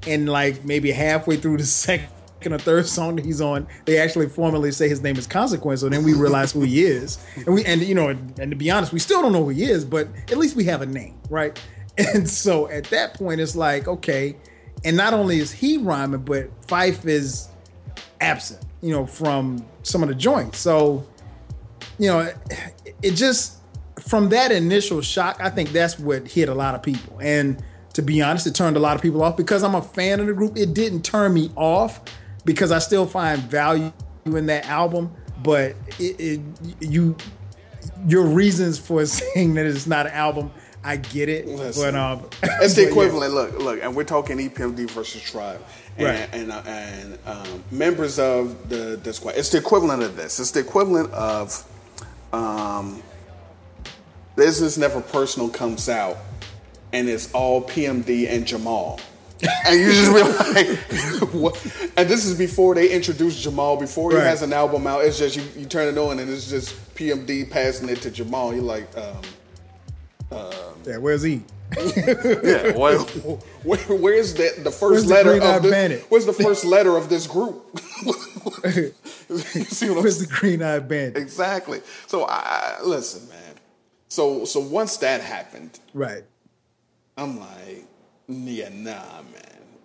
And like maybe halfway through the second or third song that he's on, they actually formally say his name is Consequence. So then we realize who he is, and we and you know, and, and to be honest, we still don't know who he is, but at least we have a name, right? And so at that point, it's like okay, and not only is he rhyming, but Phife is absent, you know, from some of the joints. So you know, it, it just from that initial shock, I think that's what hit a lot of people. And to be honest, it turned a lot of people off. Because I'm a fan of the group, it didn't turn me off because I still find value in that album. But it, it, you, your reasons for saying that it's not an album, I get it. Listen, but um, it's the equivalent. Yeah. Look, look, and we're talking E P M D versus Tribe, and right. and, uh, and um, members of the, the squad. It's the equivalent of this. It's the equivalent of um, Business Never Personal comes out. And it's all P M D and Jamal. And you just be like, what? And this is before they introduced Jamal, before right. he has an album out. It's just, you, you turn it on and it's just P M D passing it to Jamal. You're like, um, um yeah, where's he? yeah, where, where, where's that, the first where's letter the of this, where's the first letter of this group? you see what where's I'm, the Green-Eyed Bandit? Exactly. So, I, listen, man. So, so once that happened. Right. I'm like, yeah, nah, man,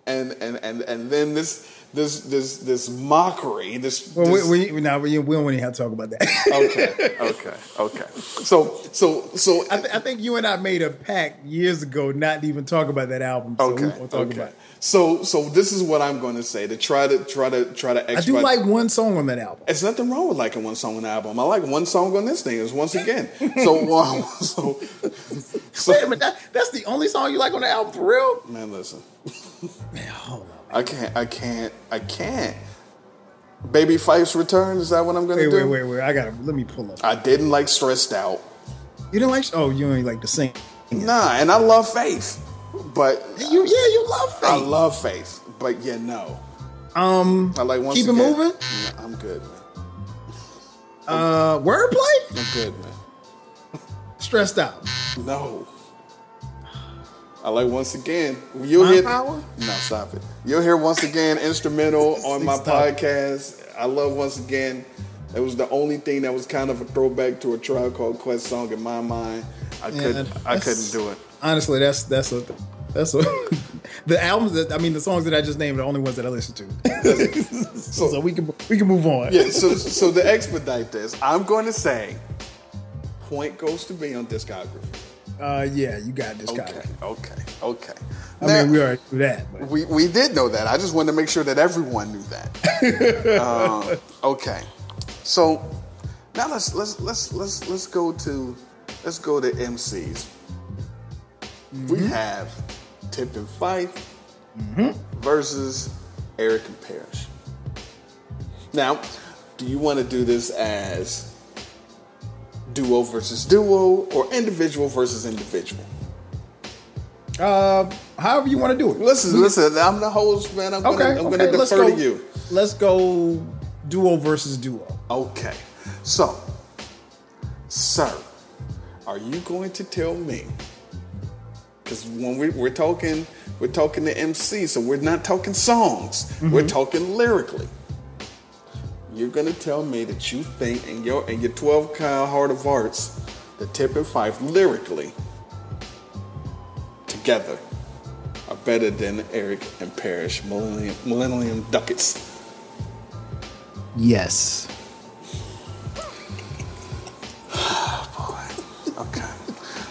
and and, and, and then this this this this mockery. This, well, this... we we, nah, we, we don't even have to talk about that. okay, okay, okay. So so so I, th- I think you and I made a pact years ago not to even talk about that album. So okay, we won't talk okay. about it. So so this is what I'm going to say to try to try to try to. Extra- I do like one song on that album. It's nothing wrong with liking one song on the album. I like one song on this thing. It's Once Again. So um, so. So, wait a minute, that, that's the only song you like on the album for real? Man, listen. man, hold on. Man. I can't, I can't, I can't. Baby Fife's Return, is that what I'm going to do? Wait, wait, wait, wait. I got to, let me pull up. I didn't like Stressed Out. You didn't like, oh, you ain't like the sing. Nah, and I love Phife. But. You, yeah, you love Phife. I love Phife, but yeah, no. Um, I like Once Keep Again. It moving? No, I'm good, man. Uh, Wordplay? I'm good, man. Stressed Out. No. I like once again. You'll my hear power? No, stop it. You'll hear once again instrumental on my podcast. It. I love once again. It was the only thing that was kind of a throwback to A Tribe Called Quest song in my mind. I yeah, couldn't. I couldn't do it. Honestly, that's that's a that's a, the albums that I mean the songs that I just named are the only ones that I listen to. so, so we can we can move on. Yeah. So so to expedite this, I'm going to say, point goes to me on discography. Uh, yeah, you got discography. Okay. Okay. Okay. Now, I mean, we already knew that. But. We we did know that. I just wanted to make sure that everyone knew that. um, okay. So now let's let's let's let's let's go to let's go to M Cs. Mm-hmm. We have Tip and Phife mm-hmm. versus Erica Parrish. Now, do you want to do this as duo versus duo or individual versus individual? Uh, however you want to do it. Listen, listen. I'm the host, man. I'm okay, gonna I'm okay. gonna defer go, to you. Let's go duo versus duo. Okay, so, sir, are you going to tell me? Because when we, we're talking, we're talking to M C, so we're not talking songs. Mm-hmm. We're talking lyrically. You're going to tell me that you think in your in your twelve Kyle Heart of Arts, the Tip and Phife lyrically together are better than Eric and Parrish Millennium, Millennium Ducats. Yes.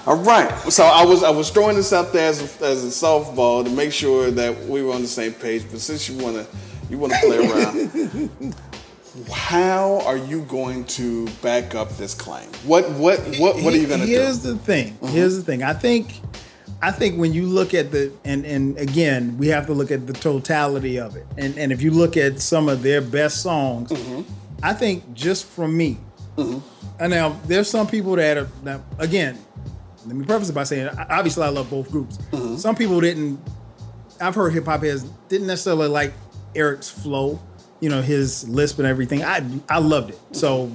All right, so I was I was throwing this out there as a, as a softball to make sure that we were on the same page. But since you wanna you wanna play around, how are you going to back up this claim? What what what what are you gonna Here's do? Here's the thing. Mm-hmm. Here's the thing. I think I think when you look at the and and again we have to look at the totality of it. And and if you look at some of their best songs, mm-hmm. I think just from me. Mm-hmm. And now there's some people that are now, again. Let me preface it by saying, obviously, I love both groups. Mm-hmm. Some people didn't. I've heard hip hop heads didn't necessarily like Erick's flow, you know, his lisp and everything. I I loved it. So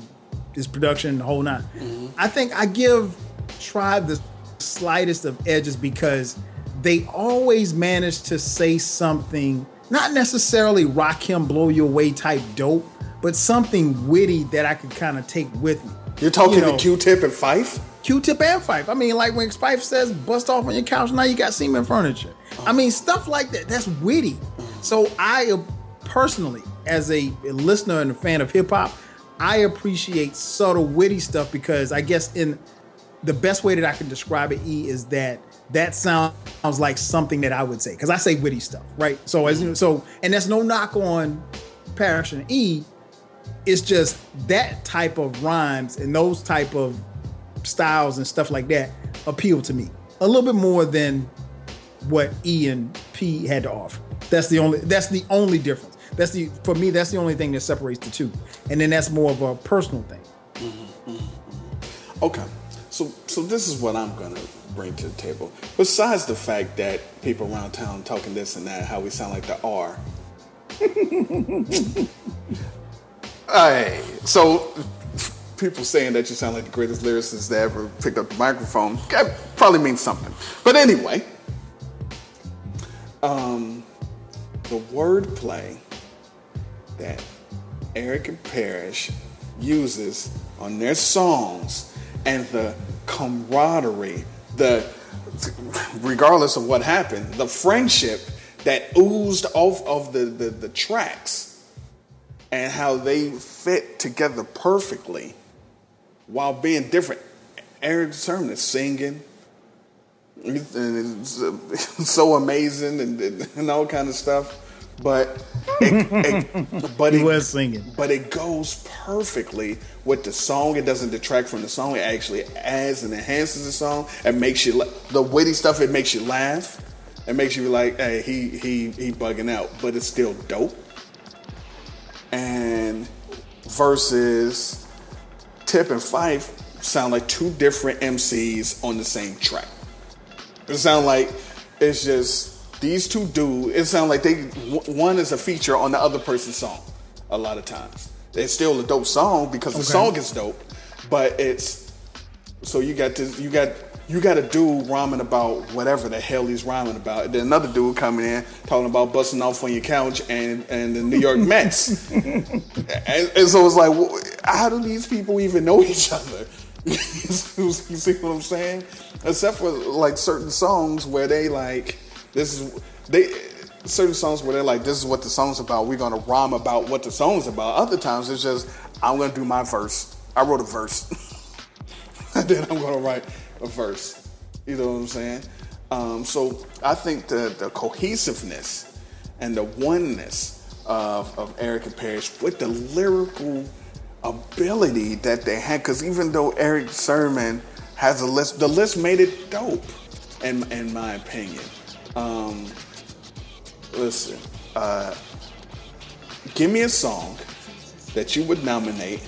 his production, the whole nine. Mm-hmm. I think I give Tribe the slightest of edges because they always manage to say something, not necessarily rock him, blow you away type dope, but something witty that I could kind of take with me. You're talking you know, to Q-Tip and Phife? Q-Tip and Phife. I mean, like when Phife says, bust off on your couch, now you got semen furniture. Oh. I mean, stuff like that. That's witty. So I personally, as a listener and a fan of hip hop, I appreciate subtle witty stuff because I guess in the best way that I can describe it, E, is that that sounds like something that I would say because I say witty stuff, right? So, as you know, so and that's no knock on Parrish and E. It's just that type of rhymes and those type of styles and stuff like that appeal to me a little bit more than what E and P had to offer. That's the only that's the only difference. That's the for me that's the only thing that separates the two. And then that's more of a personal thing. Mm-hmm, mm-hmm. Okay. So so this is what I'm gonna bring to the table. Besides the fact that people around town talking this and that, how we sound like the R. Hey, so people saying that you sound like the greatest lyricist that ever picked up the microphone, that probably means something. But anyway, um, the wordplay that Eric and Parrish uses on their songs and the camaraderie, the regardless of what happened, the friendship that oozed off of the, the, the tracks. And how they fit together perfectly while being different. Erick Sermon is singing, it's so amazing and, and all kind of stuff, but it, it, but he it, was singing. But it goes perfectly with the song. It doesn't detract from the song. It actually adds and enhances the song. It makes you the witty stuff. It makes you laugh. It makes you like, hey, he he he bugging out, but it's still dope. And versus Tip and Phife sound like two different M Cs on the same track. It sound like it's just these two dudes. It sound like they one is a feature on the other person's song. A lot of times, it's still a dope song because the okay. song is dope, but it's so you got this, you got you got a dude rhyming about whatever the hell he's rhyming about. And then another dude coming in talking about busting off on your couch and, and the New York Mets. and, and so it's like, well, how do these people even know each other? You see what I'm saying? Except for like certain songs where they like, this is, they, certain songs where they're like, this is what the song's about. We're going to rhyme about what the song's about. Other times it's just, I'm going to do my verse. I wrote a verse. And then I'm going to write a verse. You know what I'm saying? Um, so I think the, the cohesiveness and the oneness of, of Erica Parrish with the lyrical ability that they had, because even though Erick Sermon has a list, the list made it dope, in, in my opinion. Um, listen, uh, give me a song that you would nominate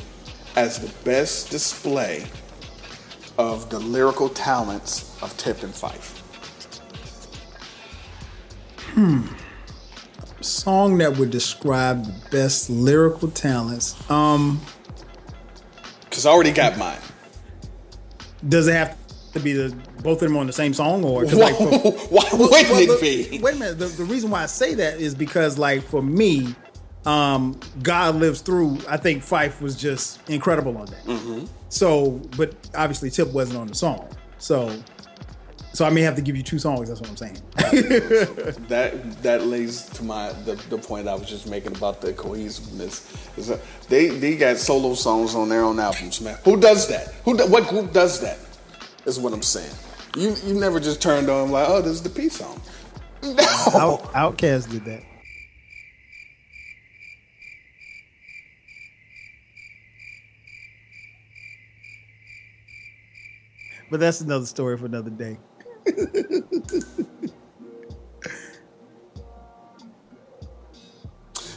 as the best display of the lyrical talents of Tip and Phife. Hmm. A song that would describe the best lyrical talents. Um, Cause I already got mine. Does it have to be the both of them on the same song, or cause like for, why wouldn't well, it look, be? Wait a minute. The, the reason why I say that is because, like, for me, um, God Lives Through, I think Phife was just incredible on that. Mm-hmm. So, but obviously Tip wasn't on the song. So, so I may have to give you two songs. That's what I'm saying. that that leads to my the, the point I was just making about the cohesiveness. A, they they got solo songs on their own albums, man. Who does that? Who do, what group does that? Is what I'm saying. You you never just turned on like, oh, this is the peace song. No. Out, Outkast did that. But that's another story for another day.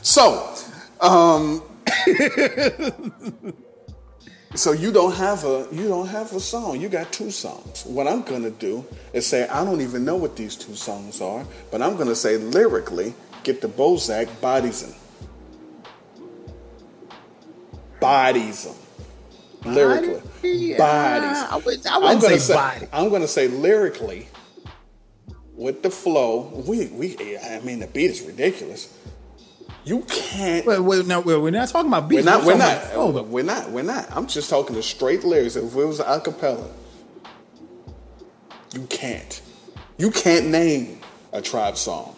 So, um, so you don't have a you don't have a song. You got two songs. What I'm gonna do is say I don't even know what these two songs are, but I'm gonna say lyrically, get the Bozak, bodies him, bodies him. Lyrically, bodies. Uh, I would, I wouldn't say, say body. I'm gonna say lyrically, with the flow. We, we. I mean, the beat is ridiculous. You can't. Well, well, no, well, we're not talking about beats. We're not. We're, we're not. About, oh, we're not. We're not. I'm just talking the straight lyrics. If it was a cappella, you can't. You can't name a Tribe song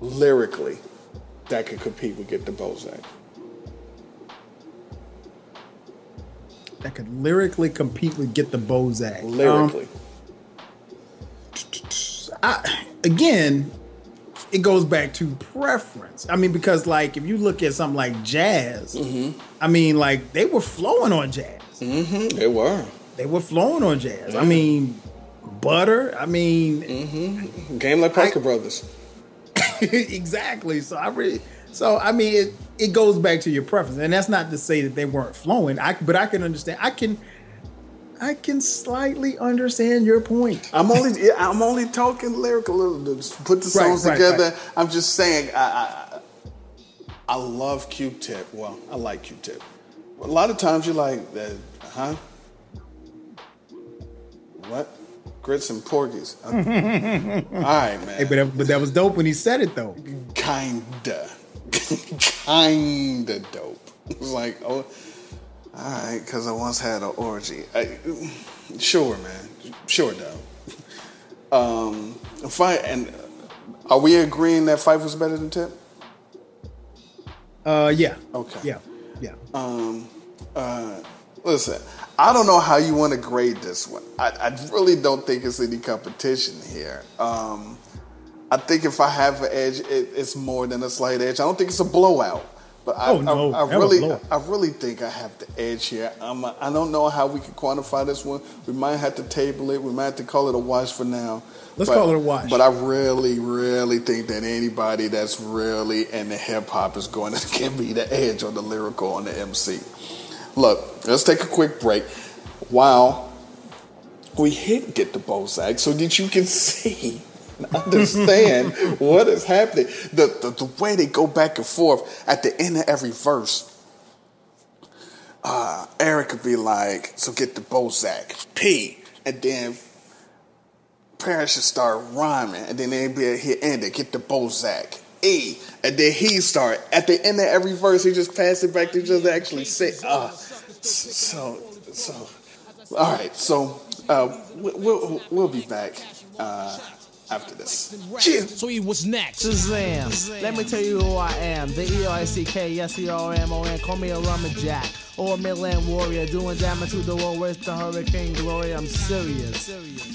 lyrically that could compete with Get the Bozak. That could lyrically compete with Get the Bozak. Lyrically. Um, I, again, it goes back to preference. I mean, because like if you look at something like jazz, mm-hmm. I mean, like they were flowing on jazz. Mm-hmm. They were. They were flowing on jazz. Yeah. I mean, Butter. I mean, mm-hmm. Game like Parker I, Brothers. Exactly. So I really. So I mean, it, it goes back to your preference, and that's not to say that they weren't flowing. I but I can understand. I can, I can slightly understand your point. I'm only I'm only talking lyrical. Put the songs right, right, together. Right. I'm just saying. I, I I love Q-Tip. Well, I like Q-Tip. A lot of times you're like, huh? What? Grits and Porgies. All right, man. Hey, but that, but that was dope when he said it though. Kinda. Kinda dope. It was like, oh, all right, because I once had an orgy. I, sure, man. Sure, though. Um, Phife, and are we agreeing that Phife was better than Tip? Uh, yeah. Okay. Yeah. Yeah. Um, uh, listen, I don't know how you want to grade this one. I, I really don't think it's any competition here. Um. I think if I have an edge, it, it's more than a slight edge. I don't think it's a blowout, but I, oh, no, I, I really, I really think I have the edge here. I'm a, I don't know how we can quantify this one. We might have to table it. We might have to call it a wash for now. Let's but, call it a wash. But I really, really think that anybody that's really into hip hop is going to give me the edge on the lyrical on the M C. Look, let's take a quick break. Wow, we hit Get the Bozak so that you can see. Understand what is happening. The, the the way they go back and forth at the end of every verse. Uh, Eric could be like, so get the Bozak, P, and then Parrish should start rhyming, and then they'd be a hit ender, get the Bozak. E. And then he start at the end of every verse, he just pass it back to each other. Actually, say, uh, so, so, all right. So, uh, we'll we'll be back uh, after this. Yeah. So he was next. Shazam! Let me tell you who I am. The E R C K S E R M O N. Call me a Rummerjack or a Midland Warrior, doing damage to the world with the Hurricane Glory. I'm serious.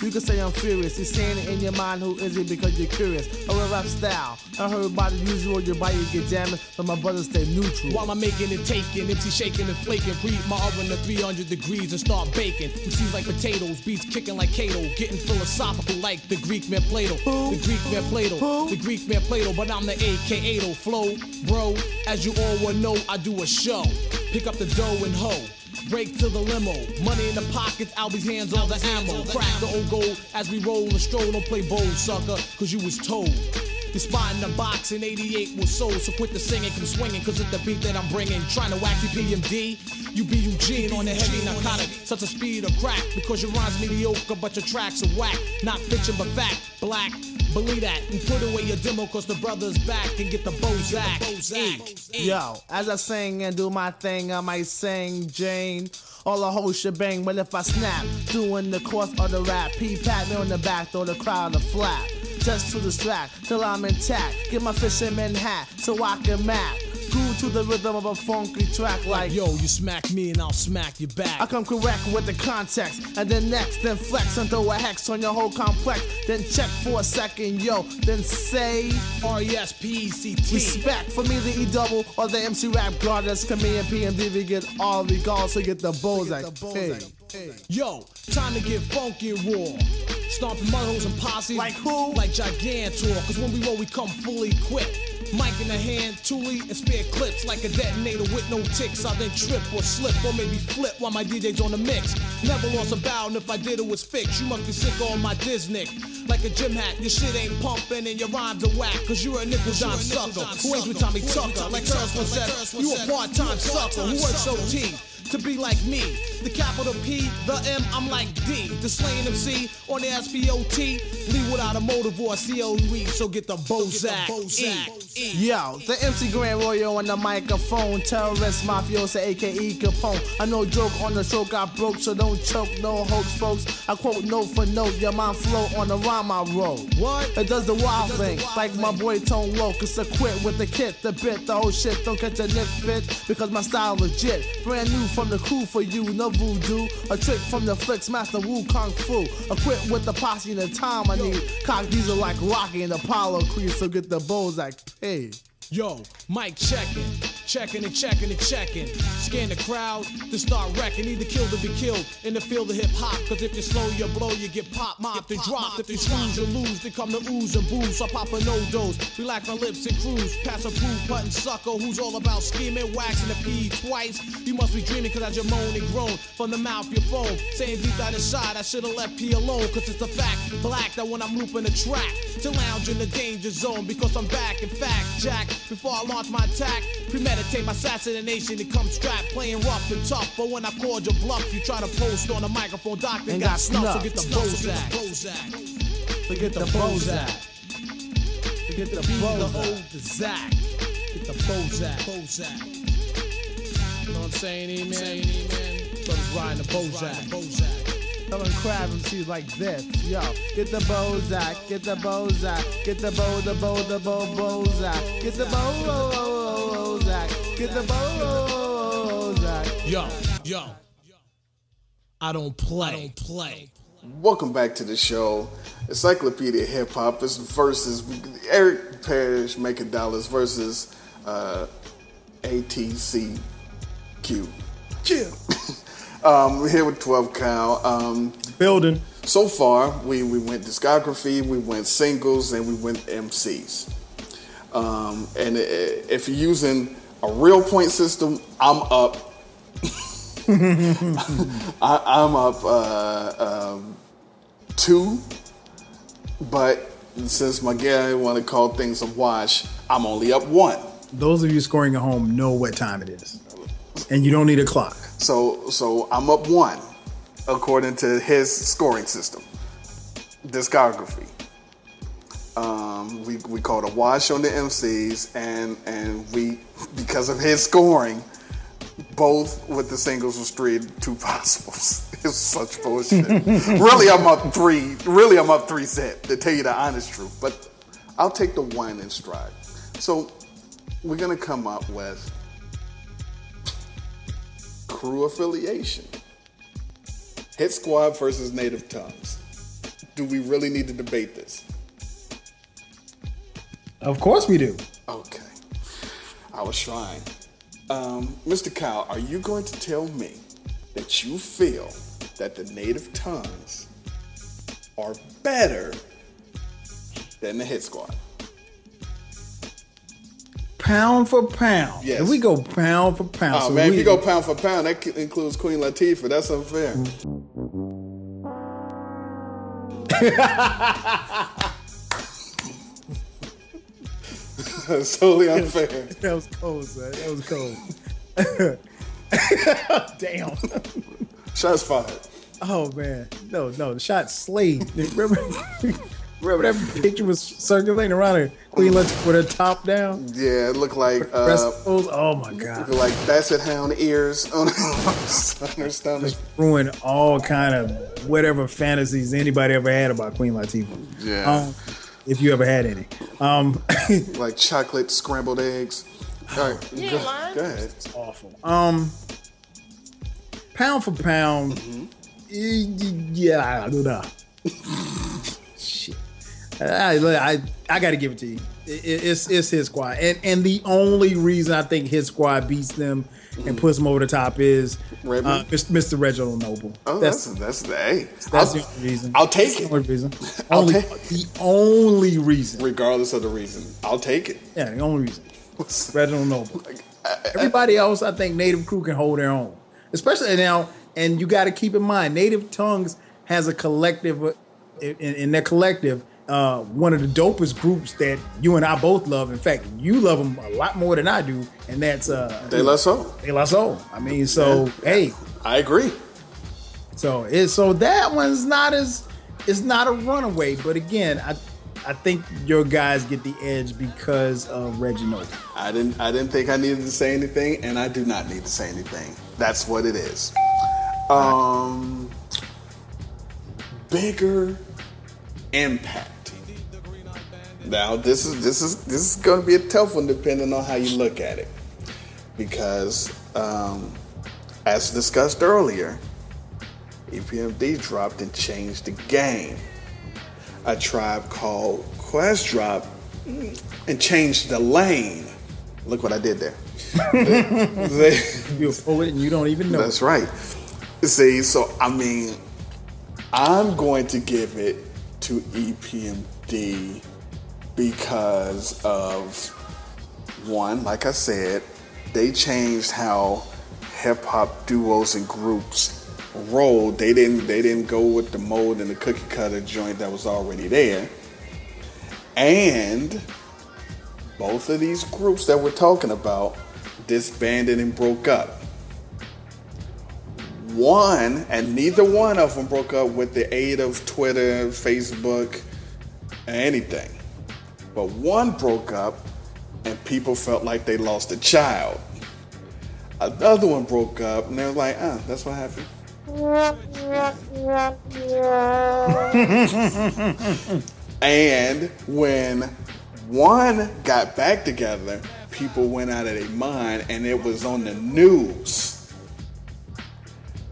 You can say I'm furious. He's saying it in your mind. Who is it? Because you're curious. Or a rap style. I heard by the usual. Your body get damaged, but my brother stay neutral. While I'm making and taking, M C shaking and flaking, breathe my oven at three hundred degrees and start baking. M Cs like potatoes, beats kicking like Kato, getting philosophical like the Greek man Plato. Who? The Greek man Plato. Who? The Greek man Plato. But I'm the A K eighty flow, bro. As you all will know, I do a show. Pick up the dough and hoe. Break to the limo, money in the pockets, Albie's hands on the ammo. Crack the old gold as we roll and stroll. Don't play bold, sucker, cause you was told. You're spotting the box in eighty-eight was sold. So quit the singing, come swinging, cause it's the beat that I'm bringing. Trying to whack you P M D, you be Eugene on a heavy narcotic. Such a speed of crack, because your rhymes mediocre, but your tracks are whack. Not fiction, but fact, black, believe that. And put away your demo, cause the brother's back. And get the Bozak. Yo, as I sing and do my thing, I might sing Jane. All the whole shebang, but if I snap, doing the course of the rap, P pat me on the back, throw the crowd a flap. Just to distract, till I'm intact. Get my fisherman hat, so I can map. Cool to the rhythm of a funky track like, like yo, you smack me and I'll smack you back. I come correct with the context, and then next, then flex and throw a hex on your whole complex. Then check for a second, yo, then say R E S P E C T. Respect for me, the E-double or the M C Rap God. That's Chameleon P M D. We get all the goals, so get the Bozak. Hey. Yo, time to get funky and raw. Stomping mud holes and posses. Like who? Like Gigantor. Cause when we roll, we come fully equipped. Mic in the hand, Thule, and spare clips. Like a detonator with no ticks. I then trip or slip or maybe flip while my D J's on the mix. Never lost a bow, and if I did, it was fixed. You must be sick on my Disney. Like a gym hat, your shit ain't pumping and your rhymes are whack. Cause you're a nickel-dime sucker. Who ain't with Tommy Tucker? Like Terrence Rossett, you a part-time sucker. Who works O T? To be like me, the capital P, the M, I'm like D, the slaying M C on the S P O T, leave without a motive or a C O E, so get the Bozak. E. E. Yo, the M C Grand Royal on the microphone, terrorist mafiosa, A K A Capone. I no joke on the stroke, I broke, so don't choke, no hoax, folks. I quote note for note, your mind flow on the rhyme I wrote. What? It does the wild thing, like my boy Tone Loc. It's a quit with the kit, the bit, the whole shit. Don't catch a nip fit because my style legit, brand new. From the crew for you, no voodoo. A trick from the flicks, master Wu Kung Fu. Equipped with the posse and the time I yo. Need. Cock diesel like Rocky and Apollo Creed, so get the Bozak paid. Yo, mic checking, checking and checking and checking. Scan the crowd, then start wrecking. Either killed or be killed in the field of hip hop. Cause if you slow, you blow, you get pop mopped and dropped. If they snooze, you lose. They come to ooze and booze. So I pop a no dose. Relax my lips and cruise. Pass a poo button sucker who's all about scheming, waxing the pee twice. You must be dreaming cause I just moan and groan. From the mouth, your phone. Saying deep down inside, I should've left P alone. Cause it's a fact, black, that when I'm looping a track, to lounge in the danger zone. Because I'm back, in fact, Jack. Before I launch my attack, premeditate my assassination and come strapped, playing rough and tough. But when I called your bluff, you try to post on the microphone, doctor and got, got snuffed. So get the Bozak. So get the Bozak. So get the Bozak. Get the Bozak. You know what I'm saying, E man? Brothers riding the Bozak. Throwing crab M Cs like this, yo. Get the Bozak, get the Bozak, get the Bo, the Bo, the Bo, Bozak. Get the Bo, Bozak, get the Bo, Bozak. Yo, yo. I don't play. I don't play. Welcome back to the show. Encyclopedia Hip Hop is versus Eric Parrish making dollars versus uh, A T C Q. Yeah. Um, we're here with twelve Kyle. Um, Building. So far, we, we went discography, we went singles, and we went M Cs. Um, and it, if you're using a real point system, I'm up. I, I'm up uh, um, two. But since my guy want to call things a wash, I'm only up one. Those of you scoring at home know what time it is. And you don't need a clock. So so I'm up one, according to his scoring system. discography. Um, we we called a wash on the M Cs, and and we, because of his scoring, both with the singles was three and two possibles. It's such bullshit. Really, I'm up three. Really, I'm up three set, to tell you the honest truth. But I'll take the one in stride. So we're gonna come up with crew affiliation. Hit Squad versus Native Tongues. Do we really need to debate this? Of course we do. Okay. I was trying. Um, Mister Kyle, are you going to tell me that you feel that the Native Tongues are better than the Hit Squad? Pound for pound. Yes. If we go pound for pound. Oh, so man, we, if you go pound for pound, that includes Queen Latifah. That's unfair. That's totally unfair. That was cold, son. That was cold. Damn. Shots fired. Oh, man. No, no. The shot slayed. Remember, remember that picture was circulating around her? Queen Latifah with her top down? Yeah, it looked like... Uh, oh, my God. Like basset hound ears on her stomach. Just ruined all kind of whatever fantasies anybody ever had about Queen Latifah. Yeah. Um, If you ever had any. Um, like chocolate scrambled eggs. All right. You ain't lying. Go ahead. It's awful. Um, pound for pound. Mm-hmm. Yeah. I do that. Shit. I, I, I got to give it to you. It, it, it's it's Hit Squad. And, and the only reason I think Hit Squad beats them and puts them over the top is uh, Mister Reginald Noble. Oh, that's that's, that's the hey, that's the only reason. I'll take that's it. The only reason. I'll only, take the only reason. Regardless of the reason, I'll take it. Yeah, the only reason. Reginald Noble. Like, I, everybody I, else, I think Native Crew can hold their own, especially now. And you got to keep in mind, Native Tongues has a collective. In, in their collective, uh, one of the dopest groups that you and I both love. In fact, you love them a lot more than I do, and that's uh, De La Soul. De La Soul. I mean, so yeah. Hey, I agree. So it so that one's not as it's not a runaway, but again, I I think your guys get the edge because of Reginald. I didn't I didn't think I needed to say anything, and I do not need to say anything. That's what it is. Um, bigger impact. Now this is this is this is going to be a tough one, depending on how you look at it, because um, as discussed earlier, E P M D dropped and changed the game. A Tribe Called Quest dropped and changed the lane. Look what I did there. they, You're full and you don't even know. That's right. See, so I mean, I'm going to give it to E P M D because of, one, like I said, they changed how hip hop duos and groups rolled. They didn't they didn't go with the mold and the cookie cutter joint that was already there. And both of these groups that we're talking about disbanded and broke up. One, and neither one of them broke up with the aid of Twitter, Facebook, anything. But one broke up and people felt like they lost a child. Another one broke up and they were like, ah, oh, that's what happened. And when one got back together, people went out of their mind and it was on the news.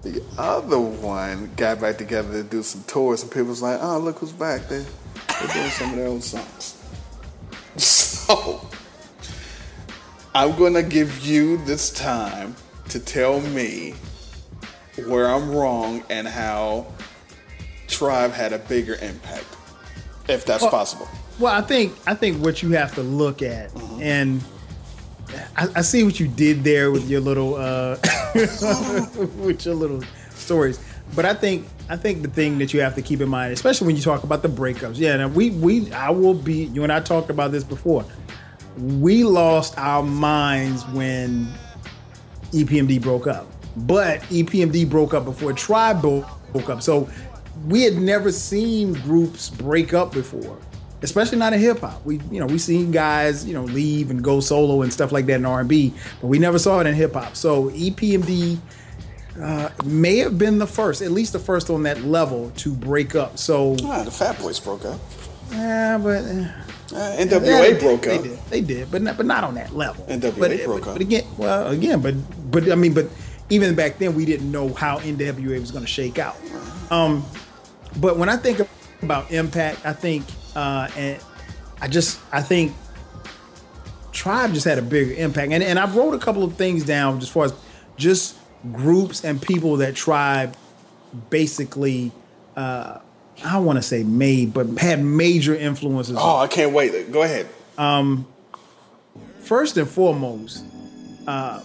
The other one got back together to do some tours, and people was like, oh, look who's back. They, they're doing some of their old songs. So, I'm going to give you this time to tell me where I'm wrong and how Tribe had a bigger impact, if that's well, possible. Well, I think I think what you have to look at, mm-hmm. and... I, I see what you did there with your little, uh, with your little stories. But I think, I think the thing that you have to keep in mind, especially when you talk about the breakups, yeah. Now we, we, I will be. You and I talked about this before. We lost our minds when E P M D broke up, but E P M D broke up before Tribe broke up. So we had never seen groups break up before, especially not in hip hop. We, you know, we seen guys, you know, leave and go solo and stuff like that in R and B, but we never saw it in hip hop. So E P M D uh, may have been the first, at least the first on that level to break up. So ah, the Fat Boys broke up. Yeah, but uh, N W A yeah, they, broke they, up. They did, they did, but not, but not on that level. N W A but, broke but, up. But again, well, again, but but I mean, but even back then, we didn't know how N W A was going to shake out. Um, but when I think about impact, I think, uh, and I just, I think Tribe just had a bigger impact. And and I wrote a couple of things down as far as just groups and people that Tribe basically, uh, I don't want to say made, but had major influences. Oh, on. I can't wait. Go ahead. Um, first and foremost, uh,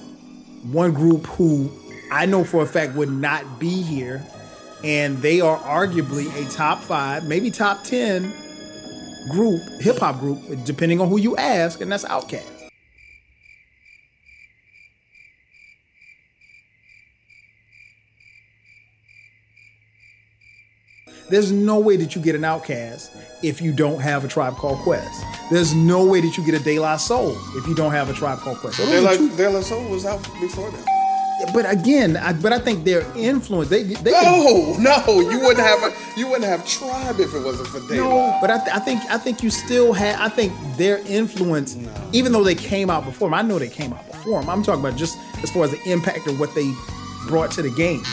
one group who I know for a fact would not be here, and they are arguably a top five, maybe top ten group, hip hop group, depending on who you ask, and that's Outkast. There's no way that you get an Outkast if you don't have a Tribe Called Quest. There's no way that you get a De La Soul if you don't have a Tribe Called Quest. So De, La, De La Soul was out before that. But again, I, but I think their influence. They, they no, can, no, you wouldn't have a, you wouldn't have Tribe if it wasn't for De La. No, but I, th- I think I think you still had. I think their influence, no. even though they came out before them, I know they came out before them. I'm talking about just as far as the impact of what they brought to the game.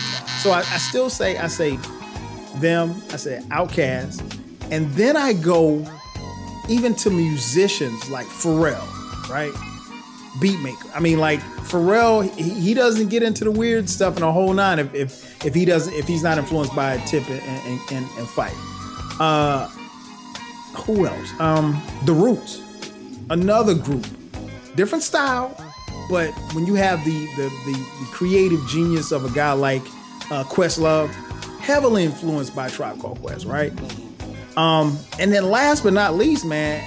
So I, I still say I say. them, I said Outkast, and then I go even to musicians like Pharrell, right? Beatmaker. I mean, like Pharrell, he, he doesn't get into the weird stuff and a whole nine if if, if he doesn't if he's not influenced by Tip and and, and, and Phife. Uh, who else? Um, The Roots, another group, different style, but when you have the the the, the creative genius of a guy like uh, Quest Love. Heavily influenced by Tribe Called Quest, right? Um, and then last but not least, man,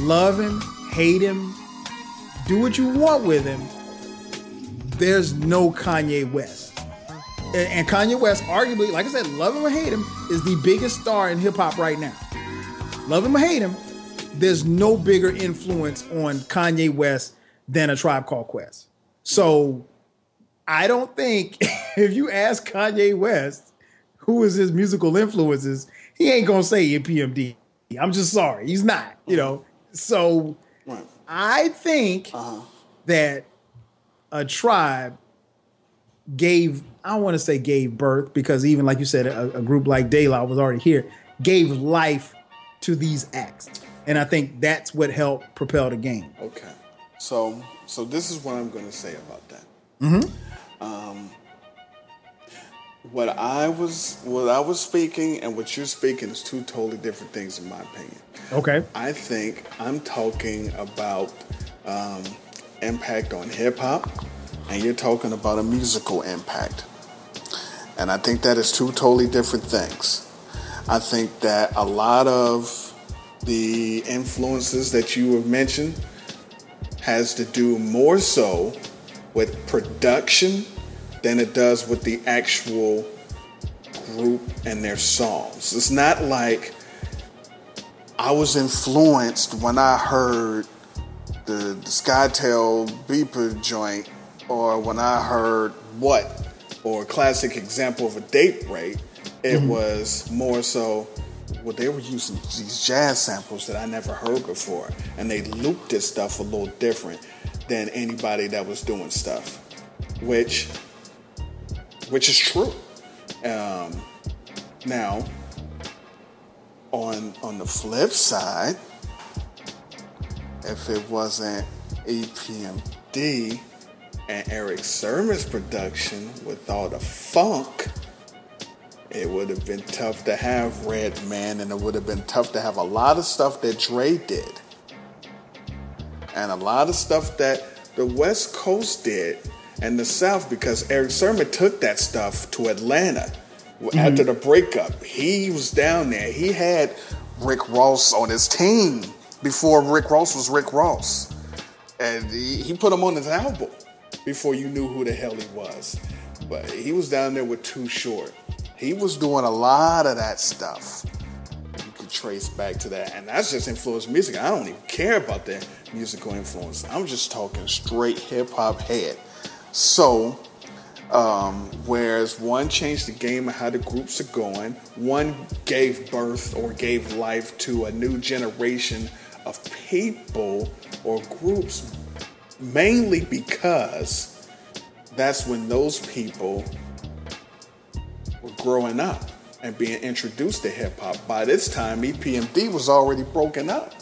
love him, hate him, do what you want with him. There's no Kanye West. And, and Kanye West, arguably, like I said, love him or hate him, is the biggest star in hip hop right now. Love him or hate him, there's no bigger influence on Kanye West than a Tribe Called Quest. So I don't think if you ask Kanye West who is his musical influences, he ain't going to say E P M D. I'm just sorry. He's not, you know. So right. I think uh-huh. that a Tribe gave, I don't want to say gave birth, because even like you said, a, a group like De La was already here, gave life to these acts. And I think that's what helped propel the game. Okay. So, so this is what I'm going to say about that. Mm-hmm. Um, what I was, what I was speaking and what you're speaking is two totally different things, in my opinion. Okay. I think I'm talking about um, impact on hip hop, and you're talking about a musical impact, and I think that is two totally different things. I think that a lot of the influences that you have mentioned has to do more so with production than it does with the actual group and their songs. It's not like I was influenced when I heard the, the Skytail Beeper joint, or when I heard What, or a classic example of a date rape. It mm-hmm. was more so, well, they were using these jazz samples that I never heard before, and they looped this stuff a little different than anybody that was doing stuff, which which is true. Um, now, on on the flip side, if it wasn't E P M D and Erick Sermon's production with all the funk, it would have been tough to have Redman, and it would have been tough to have a lot of stuff that Dre did. And a lot of stuff that the West Coast did and the South, because Erick Sermon took that stuff to Atlanta mm-hmm. after the breakup. He was down there. He had Rick Ross on his team before Rick Ross was Rick Ross. And he, he put him on his album before you knew who the hell he was. But he was down there with Too Short. He was doing a lot of that stuff. You could trace back to that. And that's just influenced music. I don't even care about that musical influence. I'm just talking straight hip-hop head. So, um, whereas one changed the game of how the groups are going, one gave birth or gave life to a new generation of people or groups, mainly because that's when those people were growing up and being introduced to hip-hop. By this time, E P M D was already broken up.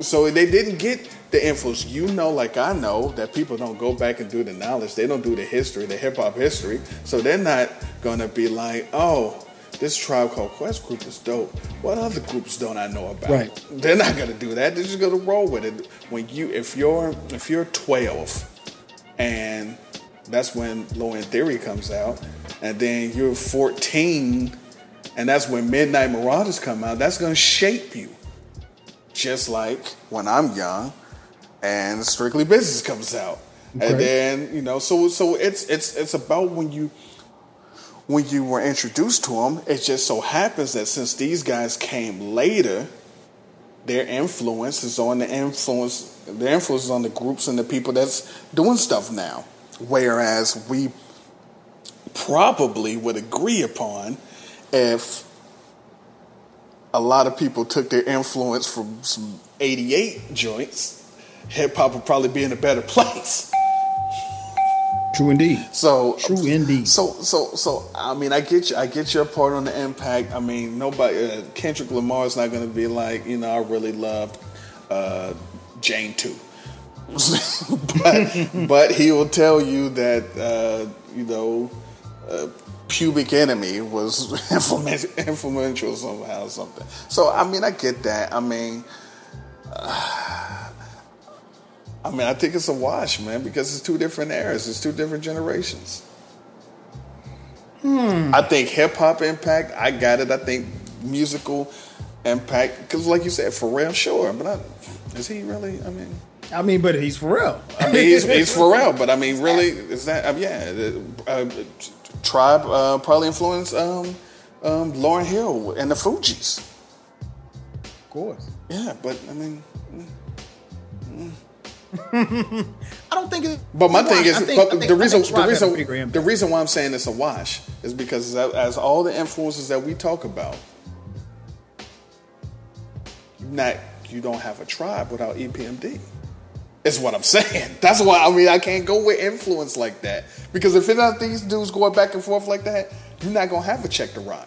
So they didn't get the influence. You know, like I know, that people don't go back and do the knowledge. They don't do the history, the hip-hop history. So they're not going to be like, oh, this Tribe Called Quest group is dope. What other groups don't I know about? Right. They're not going to do that. They're just going to roll with it. When you, if you're, if you're twelve, and that's when Low End Theory comes out, and then you're fourteen, and that's when Midnight Marauders come out, that's going to shape you. Just like when I'm young and Strictly Business comes out. Okay. And then, you know, so so it's it's it's about when you when you were introduced to them. It just so happens that since these guys came later, their influence is on the influence their influence is on the groups and the people that's doing stuff now. Whereas we probably would agree upon if a lot of people took their influence from some eighty-eight joints, hip-hop would probably be in a better place. True indeed. So True indeed. So, so, so. I mean, I get you. I get your part on the impact. I mean, nobody. Uh, Kendrick Lamar's not going to be like, you know, I really loved uh, Jane too. but, but he will tell you that, uh, you know, Uh, Pubic Enemy was influential somehow or something. So, I mean, I get that. I mean, uh, I mean, I think it's a wash, man, because it's two different eras. It's two different generations. Hmm. I think hip-hop impact, I got it. I think musical impact, because like you said, Pharrell, sure. But I, is he really, I mean... I mean, but he's Pharrell. I mean, he's, he's Pharrell, but I mean, really, is that, uh, yeah... Uh, Tribe uh, probably influenced um, um, Lauryn Hill and the Fugees. Of course. Yeah, but I mean, mm, mm. I don't think. It's but my thing is, think, but think, the reason the reason the reason why I'm saying it's a wash is because as all the influences that we talk about, not you don't have a tribe without E P M D. Is what I'm saying. That's why, I mean, I can't go with influence like that. Because if it's not these dudes going back and forth like that, you're not going to have a check to rhyme.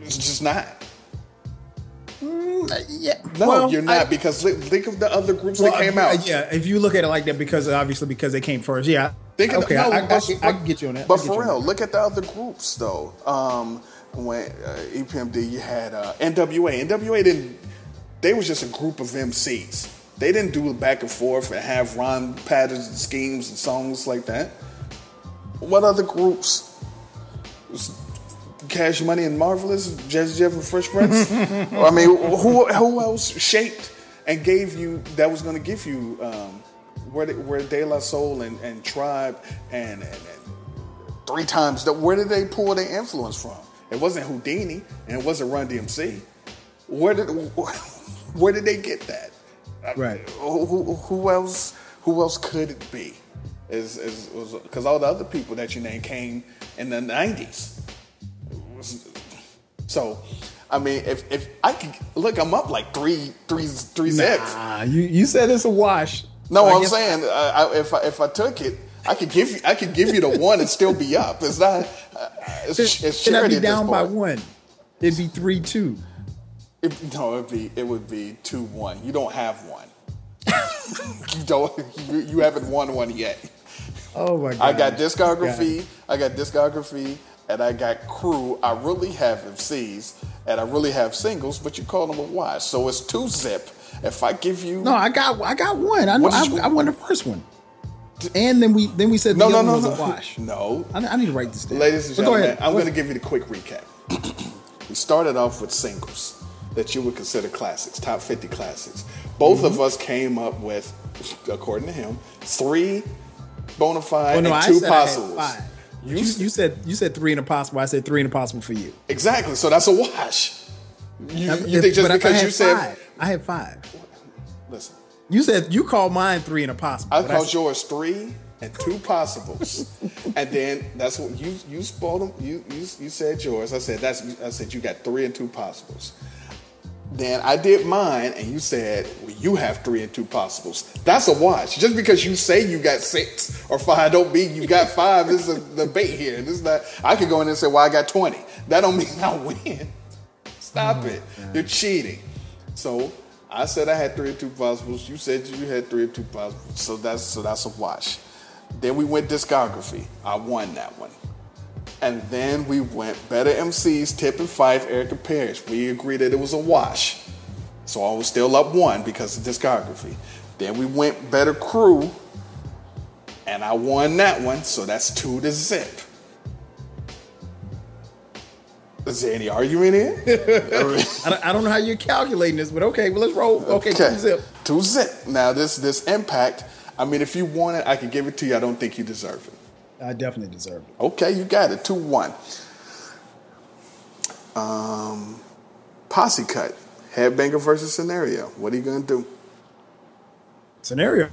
It's just not. Mm, uh, yeah. No, well, you're not. I, because think of the other groups well, that came uh, out. Yeah, if you look at it like that, because obviously because they came first. Yeah. Think of okay, the, no, I, I, but, I, I can get you on that. But for real, look at the other groups, though. Um, when uh, E P M D, you had uh, N W A. N W A didn't, they was just a group of M Cs. They didn't do it back and forth and have rhyme patterns and schemes and songs like that. What other groups? Cash Money and Marvelous, Jazzy Jeff and Fresh Prince. I mean, who who else shaped and gave you that was going to give you um, where did, where De La Soul and, and Tribe and, and, and three times? Where did they pull their influence from? It wasn't Whodini and it wasn't Run D M C. Where did where did they get that? Right. Who, who, who else? Who else could it be? Is is because all the other people that you named came in the nineties. So, I mean, if if I could look, I'm up like three three three zips. Nah, you, you said it's a wash. No, so I'm saying I, I, if I, if I took it, I could give you I could give you the one and still be up. It's not. Uh, it's, it's charity. I'd be down by one. It'd be three two. It, no, it'd be, it would be two one. You don't have one. you don't. You, you haven't won one yet. Oh, my God. I got discography. God. I got discography, and I got crew. I really have M Cs, and I really have singles, but you call them a wash. So it's two zip. If I give you... No, I got I got one. I know, I, I won the first one. And then we then we said no, the no, other no, one was no. a wash. No. I, I need to write this down. Ladies and gentlemen, go ahead. I'm going to give you the quick recap. We started off with singles that you would consider classics, top fifty classics. Both mm-hmm. of us came up with, according to him, three bona fide well, no, and two possibles. You, you said you said three and impossible. I said three and impossible for you. Exactly. So that's a wash. You, if, you think just because you said five. I had five. Listen. You said you called mine three and impossible. I called I yours three and two possibles, and then that's what you you spoiled them. You you you said yours. I said that's. I said you got three and two possibles. Then I did mine, and you said, well, you have three and two possibles. That's a watch. Just because you say you got six or five don't mean you got five. This is a debate here. This is not, I could go in and say, well, I got twenty. That don't mean I win. Stop oh it. God. You're cheating. So I said I had three and two possibles. You said you had three and two possibles. So that's, so that's a watch. Then we went discography. I won that one. And then we went Better M Cs, Tip and Phife, Erica Parrish. We agreed that it was a wash. So I was still up one because of discography. Then we went Better Crew, and I won that one. So that's two to zip. Is there any argument here? I don't know how you're calculating this, but okay, well, let's roll. Okay, okay. two zip. Two zip. Now, this this impact, I mean, if you want it, I can give it to you. I don't think you deserve it. I definitely deserve it. Okay, you got it. two one. Um, posse cut. Headbanger versus Scenario. What are you going to do? Scenario.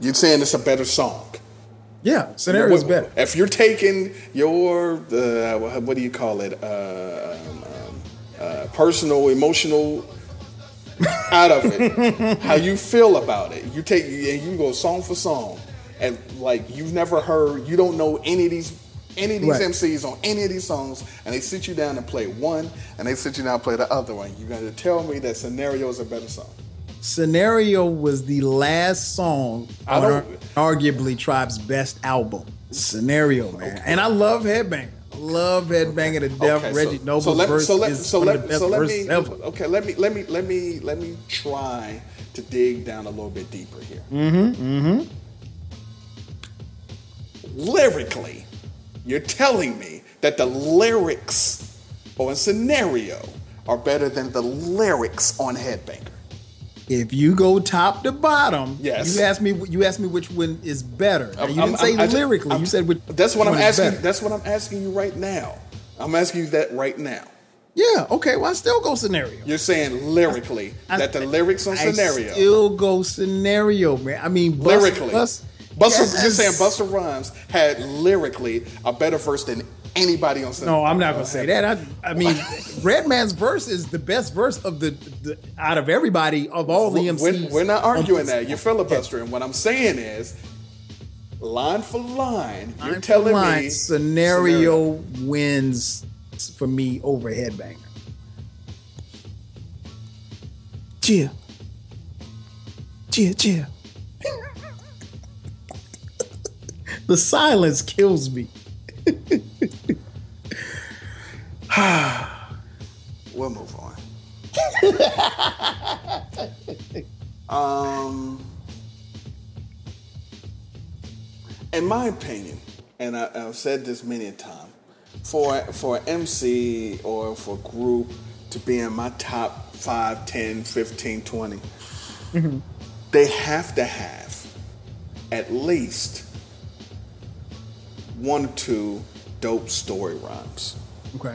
You're saying it's a better song. Yeah, Scenario is better. If you're taking your, uh, what do you call it, uh, um, uh, personal, emotional out of it, how you feel about it. You take and you go song for song. And like you've never heard, you don't know any of these, any of these right. M Cs on any of these songs, and they sit you down and play one, and they sit you down and play the other one. You're gonna tell me that Scenario is a better song? Scenario was the last song I on our, arguably Tribe's best album. Scenario, man, okay. And I love Headbanger. Love Headbanger to death. Okay, Reggie so, Noble's so let, verse so let, is so let, so let me, ever. Okay, let me let me let me let me try to dig down a little bit deeper here. Mm-hmm. Mm-hmm. Lyrically, you're telling me that the lyrics on Scenario are better than the lyrics on Headbanger. If you go top to bottom, yes. you asked me. You asked me which one is better. Now, you I'm, didn't say I'm, lyrically. I'm, you said which. That's what I'm asking. That's what I'm asking you right now. I'm asking you that right now. Yeah. Okay. Well, I still go Scenario. You're saying lyrically I, I, that the lyrics on I Scenario. Still go Scenario, man. I mean, bus, lyrically. Bus, Busta, yes. You're saying Busta Rhymes had lyrically a better verse than anybody on Scenario. No, I'm not gonna say that. I, I mean, Redman's verse is the best verse of the, the out of everybody of all the M Cs. We're, we're not arguing that. You're filibustering. What I'm saying is, line for line, you're line telling line, me scenario, scenario wins for me over Headbanger. Cheer, cheer, cheer. The silence kills me. We'll move on. um, in my opinion, and I, I've said this many a time, for for an M C or for a group to be in my top five, ten, fifteen, twenty, mm-hmm. they have to have at least one or two dope story rhymes. Okay.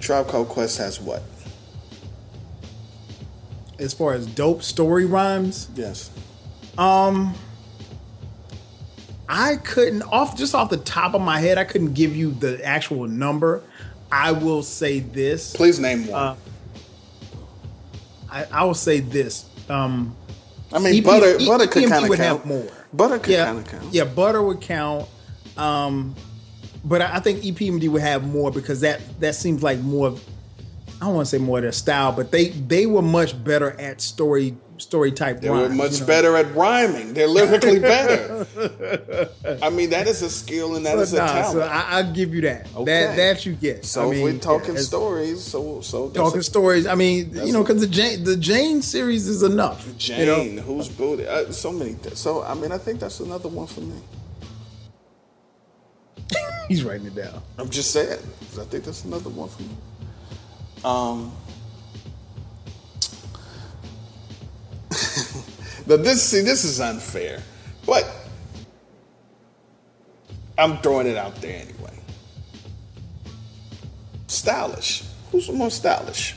Tribe Called Quest has what? As far as dope story rhymes? Yes. Um, I couldn't, off just off the top of my head, I couldn't give you the actual number. I will say this. Please name one. Uh, I, I will say this. Um, I mean, E P, Butter, E P, Butter could kind of count. More. Butter could yeah, kind of count. Yeah, Butter would count. Um, but I, I think E P M D would have more because that, that seems like more of, I don't want to say more of their style, but they, they were much better at story story type they rhymes. They were much you know? better at rhyming. They're lyrically better. I mean, that is a skill and that so, is a nah, talent. So I, I'll give you that. Okay. That that you get. So I mean, we're talking yeah, stories. So so talking a, stories. I mean, you know, because the Jane, the Jane series is enough. Jane, you know? Who's booty? Uh, so many. Th- so I mean, I think that's another one for me. He's writing it down. I'm just saying. I think that's another one for me. Um. But this see, this is unfair. But I'm throwing it out there anyway. Stylish. Who's the most stylish?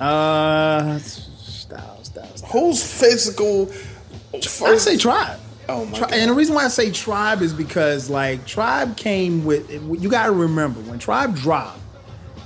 Uh, styles, styles. Style. Who's physical? First? I say Tribe. Oh my Tri- God. And the reason why I say Tribe is because, like, Tribe came with. You got to remember when Tribe dropped,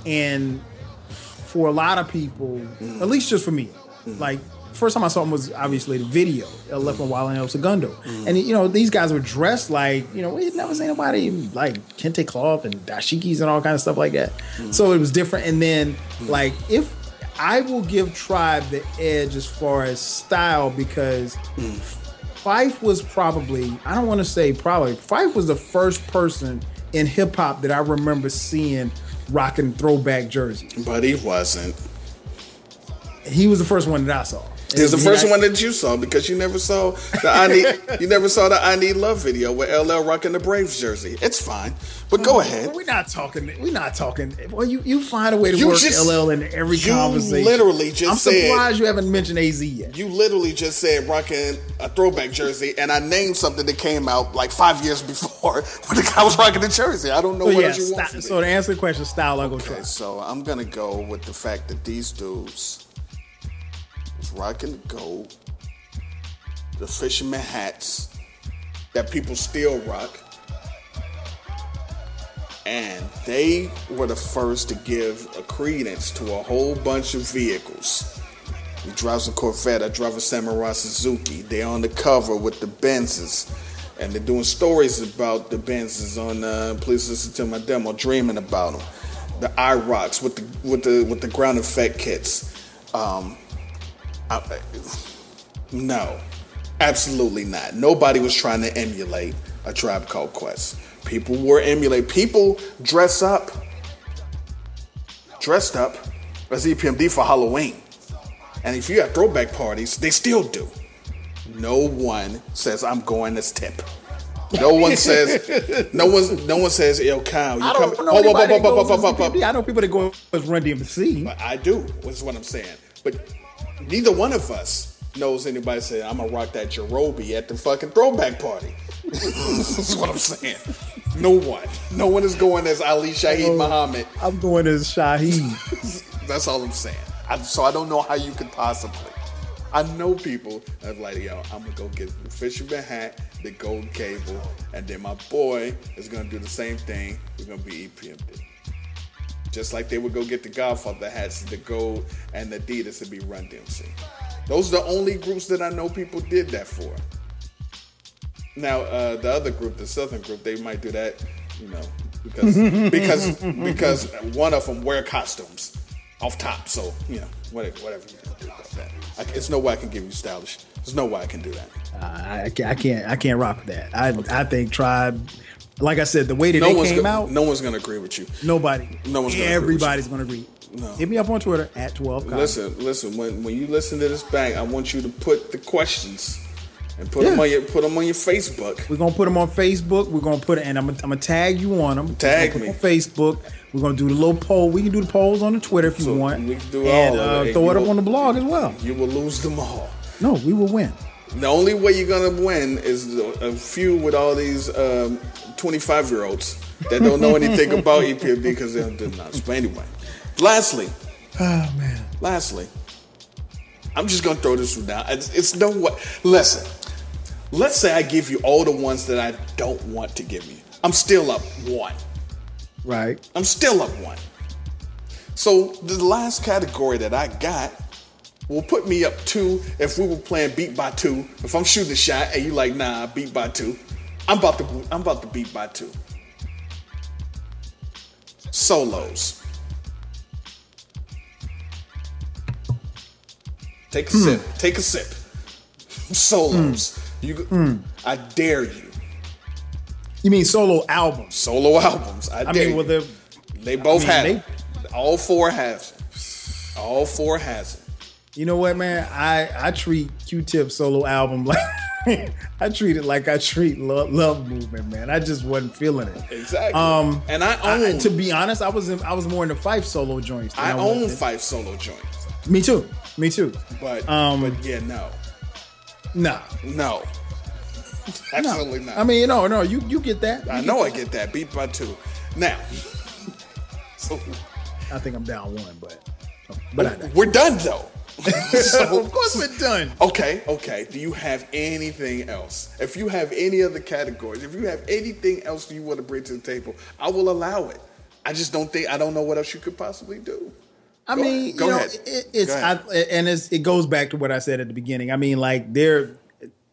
and for a lot of people, mm. at least just for me, mm. like first time I saw him was obviously the video El Left and Wild and El Segundo, mm. and you know these guys were dressed like, you know, we had never seen nobody like kente cloth and dashikis and all kind of stuff like that. Mm. So it was different. And then mm. like if. I will give Tribe the edge as far as style because mm. Phife was probably, I don't want to say probably, Phife was the first person in hip hop that I remember seeing rocking throwback jerseys. But he wasn't. He was the first one that I saw. He was the first I, one that you saw because you never saw the I Need, you never saw the I Need Love video with L L rocking the Braves jersey. It's fine, but go ahead. We're not talking. We're not talking. Well, you, you find a way to you work just, L L in every you conversation. Literally just. I'm said, surprised you haven't mentioned A Z yet. You literally just said rocking a throwback jersey, and I named something that came out like five years before when the guy was rocking the jersey. I don't know so what yeah, else you st- want. From so me. To answer the question, style, I go okay, try. So I'm gonna go with the fact that these dudes. Rocking the gold, the fisherman hats that people still rock, and they were the first to give a credence to a whole bunch of vehicles. He drives a Corvette, I drive a Samurai Suzuki. They're on the cover with the Benzes, and they're doing stories about the Benzes on uh, Please Listen to My Demo, dreaming about them. The IROCs with the with the with the ground effect kits. Um, I, no, absolutely not. Nobody was trying to emulate A Tribe Called Quest. People were emulate. People dress up, dressed up as E P M D for Halloween. And if you have throwback parties, they still do. No one says I'm going as Tip. No one says. No one. No one says. Yo, Kyle. You I don't come, know oh, anybody oh, oh, oh, oh, oh, I know people that go as Run D M C. I do. That's what I'm saying. But. Neither one of us knows anybody say I'm gonna rock that Jerobi at the fucking throwback party. That's what I'm saying. No one. No one is going as Ali Shaheed oh, Muhammad. I'm going as Shaheed. That's all I'm saying. I, so I don't know how you could possibly. I know people that are like, yo, I'm gonna go get the fisherman hat, the gold cable, and then my boy is gonna do the same thing. We're gonna be E P M D. Just like they would go get the Godfather hats, the gold, and the Adidas to be Run D M C. Those are the only groups that I know people did that for. Now, uh, the other group, the Southern group, they might do that, you know, because because because one of them wear costumes off top. So, you know, whatever, whatever you can do about that. I, it's no way I can give you stylish. There's no way I can do that. Uh, I can't. I can't. I can't rock with that. I okay. I think Tribe. Like I said, the way that no they came go- out, no one's gonna agree with you. Nobody. No one's gonna Everybody's agree with you. gonna agree. No. Hit me up on Twitter at twelve Kyle. Listen, listen. When when you listen to this back, I want you to put the questions and put yeah. them on your put them on your Facebook. We're gonna put them on Facebook. We're gonna put it, and I'm, I'm gonna tag you on them. Tag put me them on Facebook. We're gonna do the little poll. We can do the polls on the Twitter if you so want. We can do and, all uh, of it. Throw it up will, on the blog as well. You will lose them all. No, we will win. The only way you're gonna win is a few with all these um, twenty-five-year-olds that don't know anything about E P M D because they don't do nothing. But anyway, lastly, oh man, lastly, I'm just gonna throw this one down. It's, it's no what. Listen, let's say I give you all the ones that I don't want to give you. I'm still up one. Right. I'm still up one. So the last category that I got. Will put me up two if we were playing beat by two. If I'm shooting a shot and you like, nah, beat by two, I'm about to I'm about to beat by two. Solos. Take a mm. sip. Take a sip. Solos. Mm. You. Mm. I dare you. You mean solo albums? Solo albums. I, I dare mean, well, you. They both I mean, have they... all four has it. All four has it. You know what, man? I, I treat Q-Tip solo album like I treat it like I treat Love, Love Movement, man. I just wasn't feeling it. Exactly. Um, and I own. I, to be honest, I was in, I was more into Phife solo joints. Than I, I own Phife solo joints. Me too. Me too. But um, but yeah, no, no, no. Absolutely no. not. I mean, no, no, you you get that. You I get know that. I get that. Beat by two. Now, so I think I'm down one, but but I know. We're done though. So, of course we're done. Okay, okay. Do you have anything else? If you have any other categories, if you have anything else you want to bring to the table, I will allow it. I just don't think I don't know what else you could possibly do. I go mean, ahead. Go you know, ahead. It, it's go ahead. I, and it's, it goes back to what I said at the beginning. I mean, like there,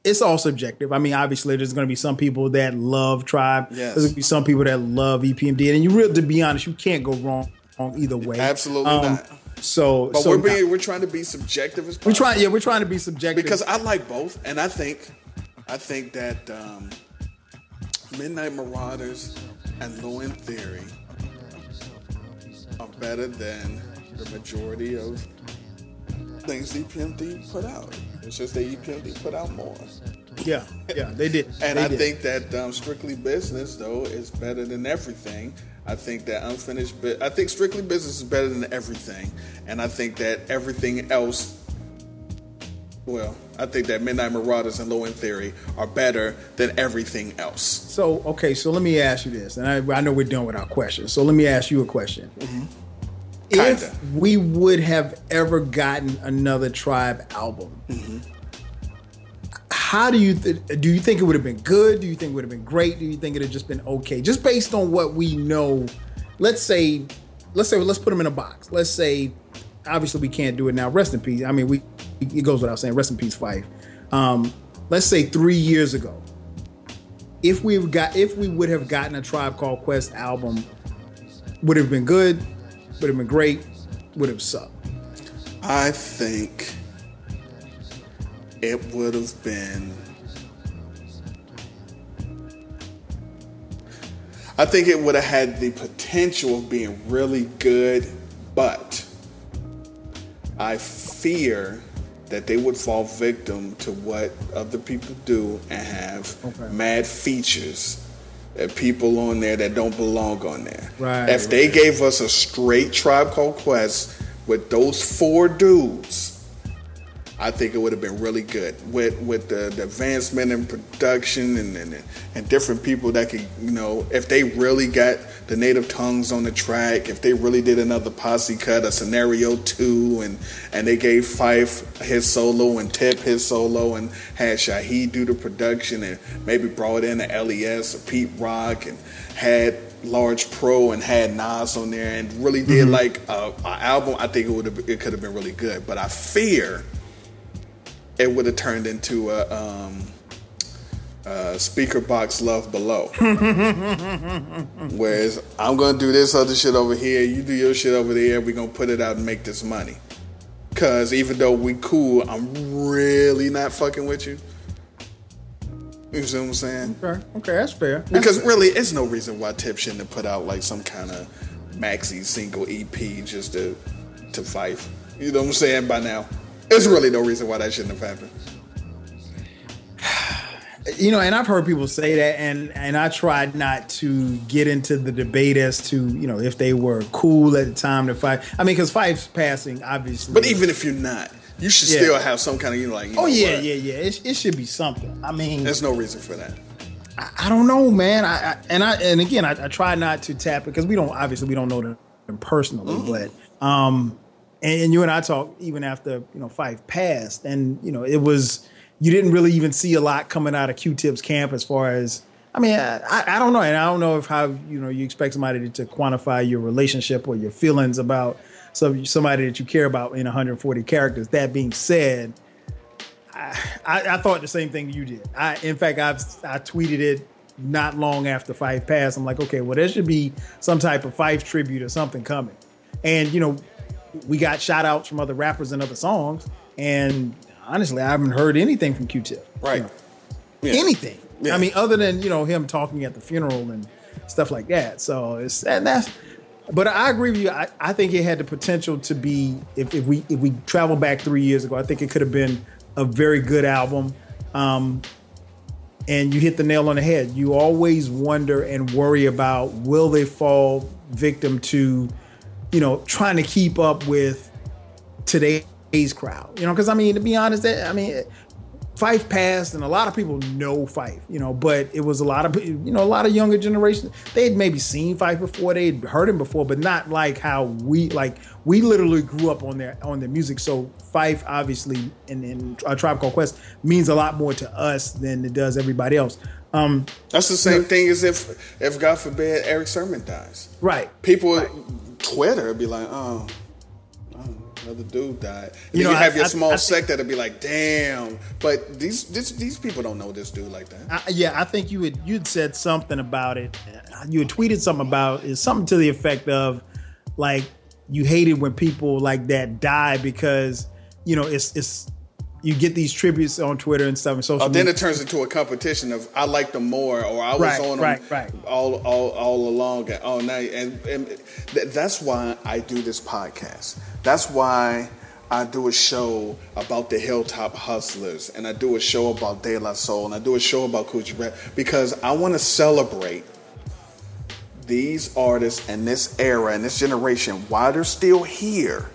it's all subjective. I mean, obviously, there's going to be some people that love Tribe. Yes. There's going to be some people that love E P M D, and you really, to be honest, you can't go wrong either way. Absolutely um, not. So, but so we're being, we're trying to be subjective as possible. We're trying, yeah, we're trying to be subjective because I like both, and I think, I think that um, Midnight Marauders and Low End Theory are better than the majority of things E P M D put out. It's just that E P M D put out more. Yeah, yeah, they did. And they I did. think that um, Strictly Business though is better than everything. I think that unfinished. Bi- I think Strictly Business is better than everything, and I think that everything else. Well, I think that Midnight Marauders and Low End Theory are better than everything else. So okay, so let me ask you this, and I, I know we're done with our questions. So let me ask you a question: mm-hmm. If Kinda. we would have ever gotten another Tribe album, mm-hmm. how do you th- do? You think it would have been good? Do you think it would have been great? Do you think it would have just been okay? Just based on what we know, let's say, let's say, let's put them in a box. Let's say, obviously, we can't do it now. Rest in peace. I mean, we. It goes without saying, rest in peace, Phife. Um, let's say three years ago, if we got, if we would have gotten a Tribe Called Quest album, would have been good, would have been great, would have sucked. I think it would have been. I think it would have had the potential of being really good, but I fear that they would fall victim to what other people do and have okay. mad features and people on there that don't belong on there. Right, if they right. gave us a straight Tribe Called Quest with those four dudes, I think it would have been really good with with the, the advancement in production and, and and different people that could, you know, if they really got the Native Tongues on the track, if they really did another posse cut, a scenario two, and and they gave Phife his solo and Tip his solo and had Shaheed do the production and maybe brought in a L E S or Pete Rock and had Large Pro and had Nas on there and really did mm-hmm. like a, a album, I think it would have, it could have been really good. But I fear it would have turned into a um, uh, speaker box Love Below. Whereas I'm going to do this other shit over here, you do your shit over there, we're going to put it out and make this money. Because even though we cool, I'm really not fucking with you. You see what I'm saying? Okay, okay, that's fair. That's because fair. Really, it's no reason why Tip shouldn't have put out like some kind of maxi single E P just to, to Phife. You know what I'm saying by now? There's really no reason why that shouldn't have happened. You know, and I've heard people say that, and, and I tried not to get into the debate as to, you know, if they were cool at the time to Phife. I mean, because Fife's passing, obviously. But even if you're not, you should yeah. still have some kind of, you know, like, you oh, know, yeah, what? yeah, yeah. It, it should be something. I mean, there's no reason for that. I, I don't know, man. I, I And I and again, I, I try not to tap it because we don't, obviously, we don't know them personally, mm. but. um. And you and I talked even after, you know, Phife passed, and, you know, it was, you didn't really even see a lot coming out of Q-Tip's camp as far as, I mean, I, I don't know. And I don't know if how, you know, you expect somebody to quantify your relationship or your feelings about some, somebody that you care about in one hundred forty characters. That being said, I, I, I thought the same thing you did. I, in fact, I've, I tweeted it not long after Phife passed. I'm like, okay, well, there should be some type of Phife tribute or something coming. And, you know, we got shout outs from other rappers and other songs. And honestly, I haven't heard anything from Q-Tip. Right. You know, yeah. Anything. Yeah. I mean, other than, you know, him talking at the funeral and stuff like that. So it's, and that's, but I agree with you. I, I think it had the potential to be, if, if we, if we travel back three years ago, I think it could have been a very good album. Um, and you hit the nail on the head. You always wonder and worry about, will they fall victim to, you know, trying to keep up with today's crowd, you know, because I mean, to be honest, I mean, Phife passed, and a lot of people know Phife, you know, but it was a lot of, you know, a lot of younger generations. They'd maybe seen Phife before, they'd heard him before, but not like how we, like, we literally grew up on their, on their music. So Phife, obviously, and, and A Tribe Called Quest means a lot more to us than it does everybody else. Um, That's the same you know, thing as if, if God forbid, Erick Sermon dies. Right. People, right. Twitter would be like, oh. Another dude died. And you know, you have I, your small I, I sect that'll be like, damn. But these this, these people don't know this dude like that. I, yeah, I think you had you'd said something about it. You had tweeted something about it, something to the effect of, like, you hated when people like that die because, you know, it's it's you get these tributes on Twitter and stuff and social. Oh, then media. It turns into a competition of I like them more, or I was right, on them right, right. all all all along all night, and, and th- that's why I do this podcast. That's why I do a show about the Hilltop Hustlers, and I do a show about De La Soul, and I do a show about Coochie Rap, because I want to celebrate these artists and this era and this generation while they're still here.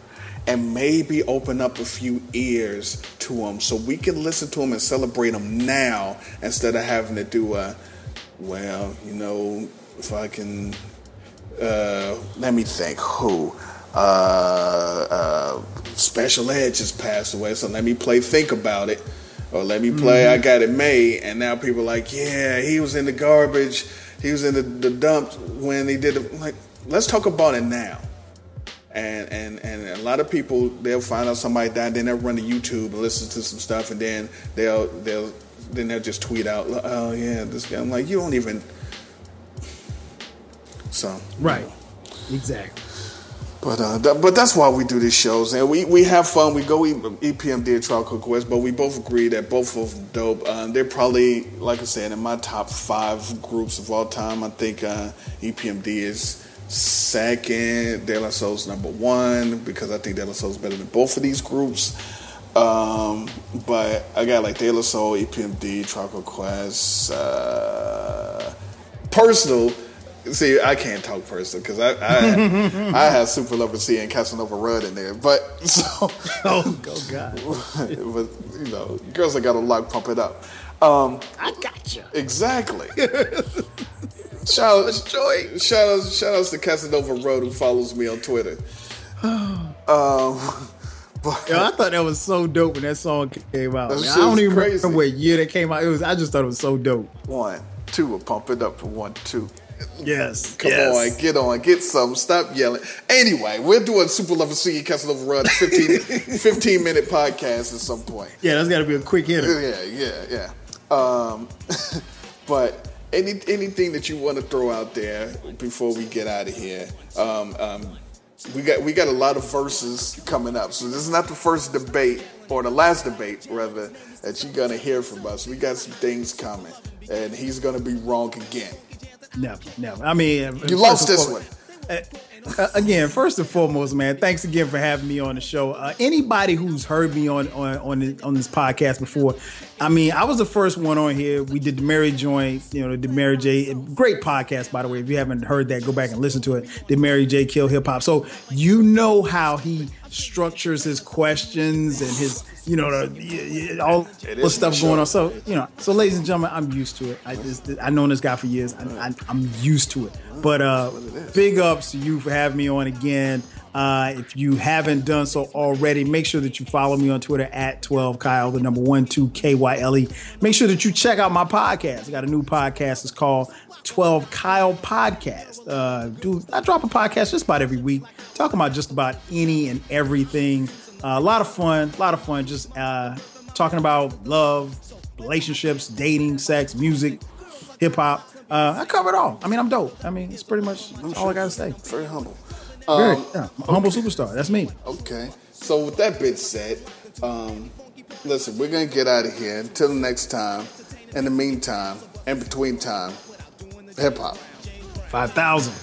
And maybe open up a few ears to them so we can listen to them and celebrate them now instead of having to do a, well, you know, if I can, uh, let me think, who? Uh, uh, Special Ed just passed away, so let me play Think About It, or let me play mm-hmm. I Got It Made, and now people are like, yeah, he was in the garbage, he was in the, the dump when he did it. Like, let's talk about it now. And, and and a lot of people, they'll find out somebody died, then they'll run to YouTube and listen to some stuff, and then they'll they'll then they'll just tweet out, oh yeah, this guy. I'm like, you don't even. So right, you know. Exactly. But uh, th- but that's why we do these shows, and we, we have fun. We go E P M D and Tribe Called Quest, but we both agree that both of them dope. Um, they're probably, like I said, in my top five groups of all time. I think uh, E P M D is second, De La Soul's number one, because I think De La Soul's better than both of these groups. Um, but I got like De La Soul, E P M D, Tribe Called Quest, uh, personal. See, I can't talk personal because I I, I have Super Lover Cee and Casanova Rud in there. But so oh, oh god, but you know, girls that got a lock, pump it up. Um, I gotcha exactly. Shout out, shout out, shout out to Casanova Rud, who follows me on Twitter. um, but, Yo, I thought that was so dope when that song came out. Man, I don't even crazy. remember what year that came out. It was, I just thought it was so dope. One, two, we'll pump it up for one, two. Yes, come yes. on, get on, get something. Stop yelling. Anyway, we're doing Super Lover Cee and Casanova Rud fifteen, fifteen minute podcast at some point. Yeah, that's got to be a quick hitter. Yeah, yeah, yeah. Um, but. Any anything that you want to throw out there before we get out of here? Um, um, we got we got a lot of verses coming up, so this is not the first debate or the last debate, rather, that you're gonna hear from us. We got some things coming, and he's gonna be wrong again. No, no. I mean, you lost this one. Uh, uh, again, first and foremost, man, thanks again for having me on the show. Uh, anybody who's heard me on on on this, on this podcast before, I mean, I was the first one on here. We did the Mary Joint, you know, the Mary J. Great podcast, by the way. If you haven't heard that, go back and listen to it. The Mary J. Kill Hip Hop. So you know how he structures his questions and his, you know, the, all the stuff going on. So, you know, so ladies and gentlemen, I'm used to it. I just, I've known this guy for years. I, I, I'm used to it. But uh, big ups to you for having me on again. Uh, if you haven't done so already, make sure that you follow me on Twitter at twelve Kyle, the number one, two, K Y L E. Make sure that you check out my podcast. I got a new podcast. It's called twelve Kyle Podcast. Uh, dude, I drop a podcast just about every week, talking about just about any and everything. Uh, a lot of fun, a lot of fun. Just uh, talking about love, relationships, dating, sex, music, hip hop. Uh, I cover it all. I mean, I'm dope. I mean, it's pretty much all I got to say. Very humble. Um, Very, yeah, okay. Humble superstar. That's me. Okay. So with that bit said, um, listen, we're going to get out of here. Until next time, in the meantime, in between time, hip hop. five thousand.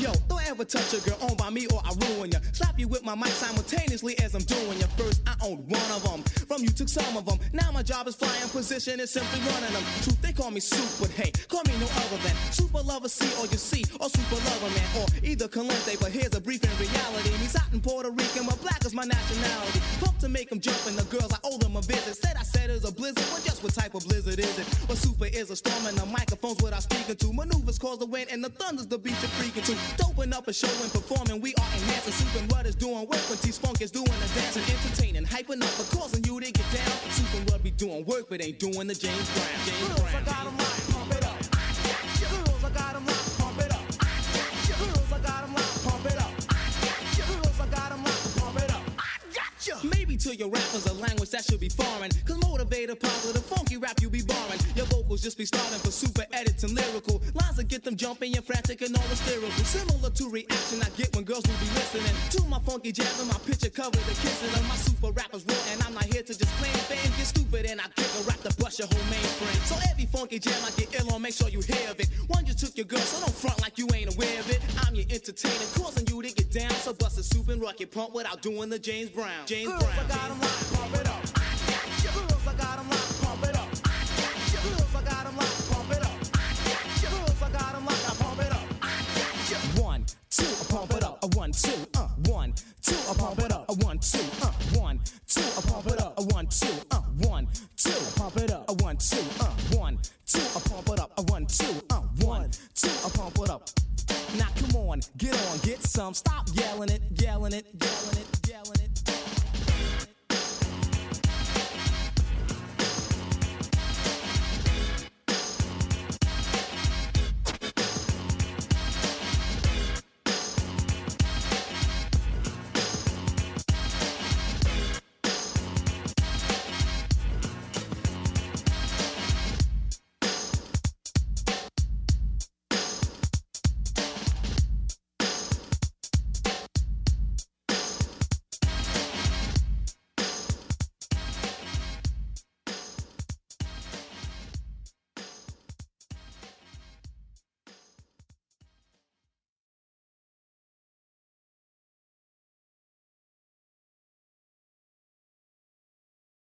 Yo, ever touch a girl owned by me or I ruin ya. Slap you with my mic simultaneously as I'm doing ya. First I owned one of them, from you took some of them. Now my job is flying, position is simply running them. Truth, they call me Soup, but hey, call me no other than Super Lover Cee or you see, or Super Lover Man, or either Calente. But here's a brief in reality, me's out in Puerto Rican, but black is my nationality. Pumped to make them jump and the girls I owe them a visit. Said I said it's a blizzard, but just what type of blizzard is it? Well, super is a storm and the microphone's what I'm speaking to. Maneuvers cause the wind and the thunder's the beat you're freaking to. Doping up a show and performing, we are enhancing. Super Rudd is doing work when T-Spunk is doing the dancing. Entertaining, hyping up, but causing you to get down. Super Rudd be doing work, but ain't doing the James Brown. James girls, Brown. I got 'em locked, pump it up. I got you. Girls, I got 'em locked, pump it up. I got you. Girls, I got 'em locked, pump it up. I got you. Girls, I got 'em locked, pump it up. I got you. Maybe to your rappers a language that should be foreign. Cause motivated, positive, funky rap you be borrowing. Your vocals just be starting for super edits and lyrical. Lines that get them jumping and frantic and all hysterical. Similar to reaction I get when girls will be listening to my funky jazz and my picture cover the kissing of my super rappers real. And I'm not here to just claim fame. Get stupid and I kick a rap to bust your whole mainframe. So every funky jam I get ill on, make sure you hear of it. One, you took your girl, so don't front like you ain't aware of it. I'm your entertainer, causing you to get down. So bust a soup and rock your pump without doing the James Brown. James Girls, Brown. I got 'em locked, pump it up. I got you. Girls, I got 'em locked, pump it up. I got you. Girls, I got 'em locked, pump it up. I got you. Girls, I got 'em locked, I pump it up. I got you. One, two, I pump it up. A one, two, uh, one, two, I pump it up. A one, two, uh, one, two, I pump it up. A one, two, uh, one, two, I pump it up. A one, two, uh, one, two, I pump it up. A one, two, uh, one, two, I pump it up. Now come on, get on, get some. Stop yelling it, yelling it, yelling it, yelling it.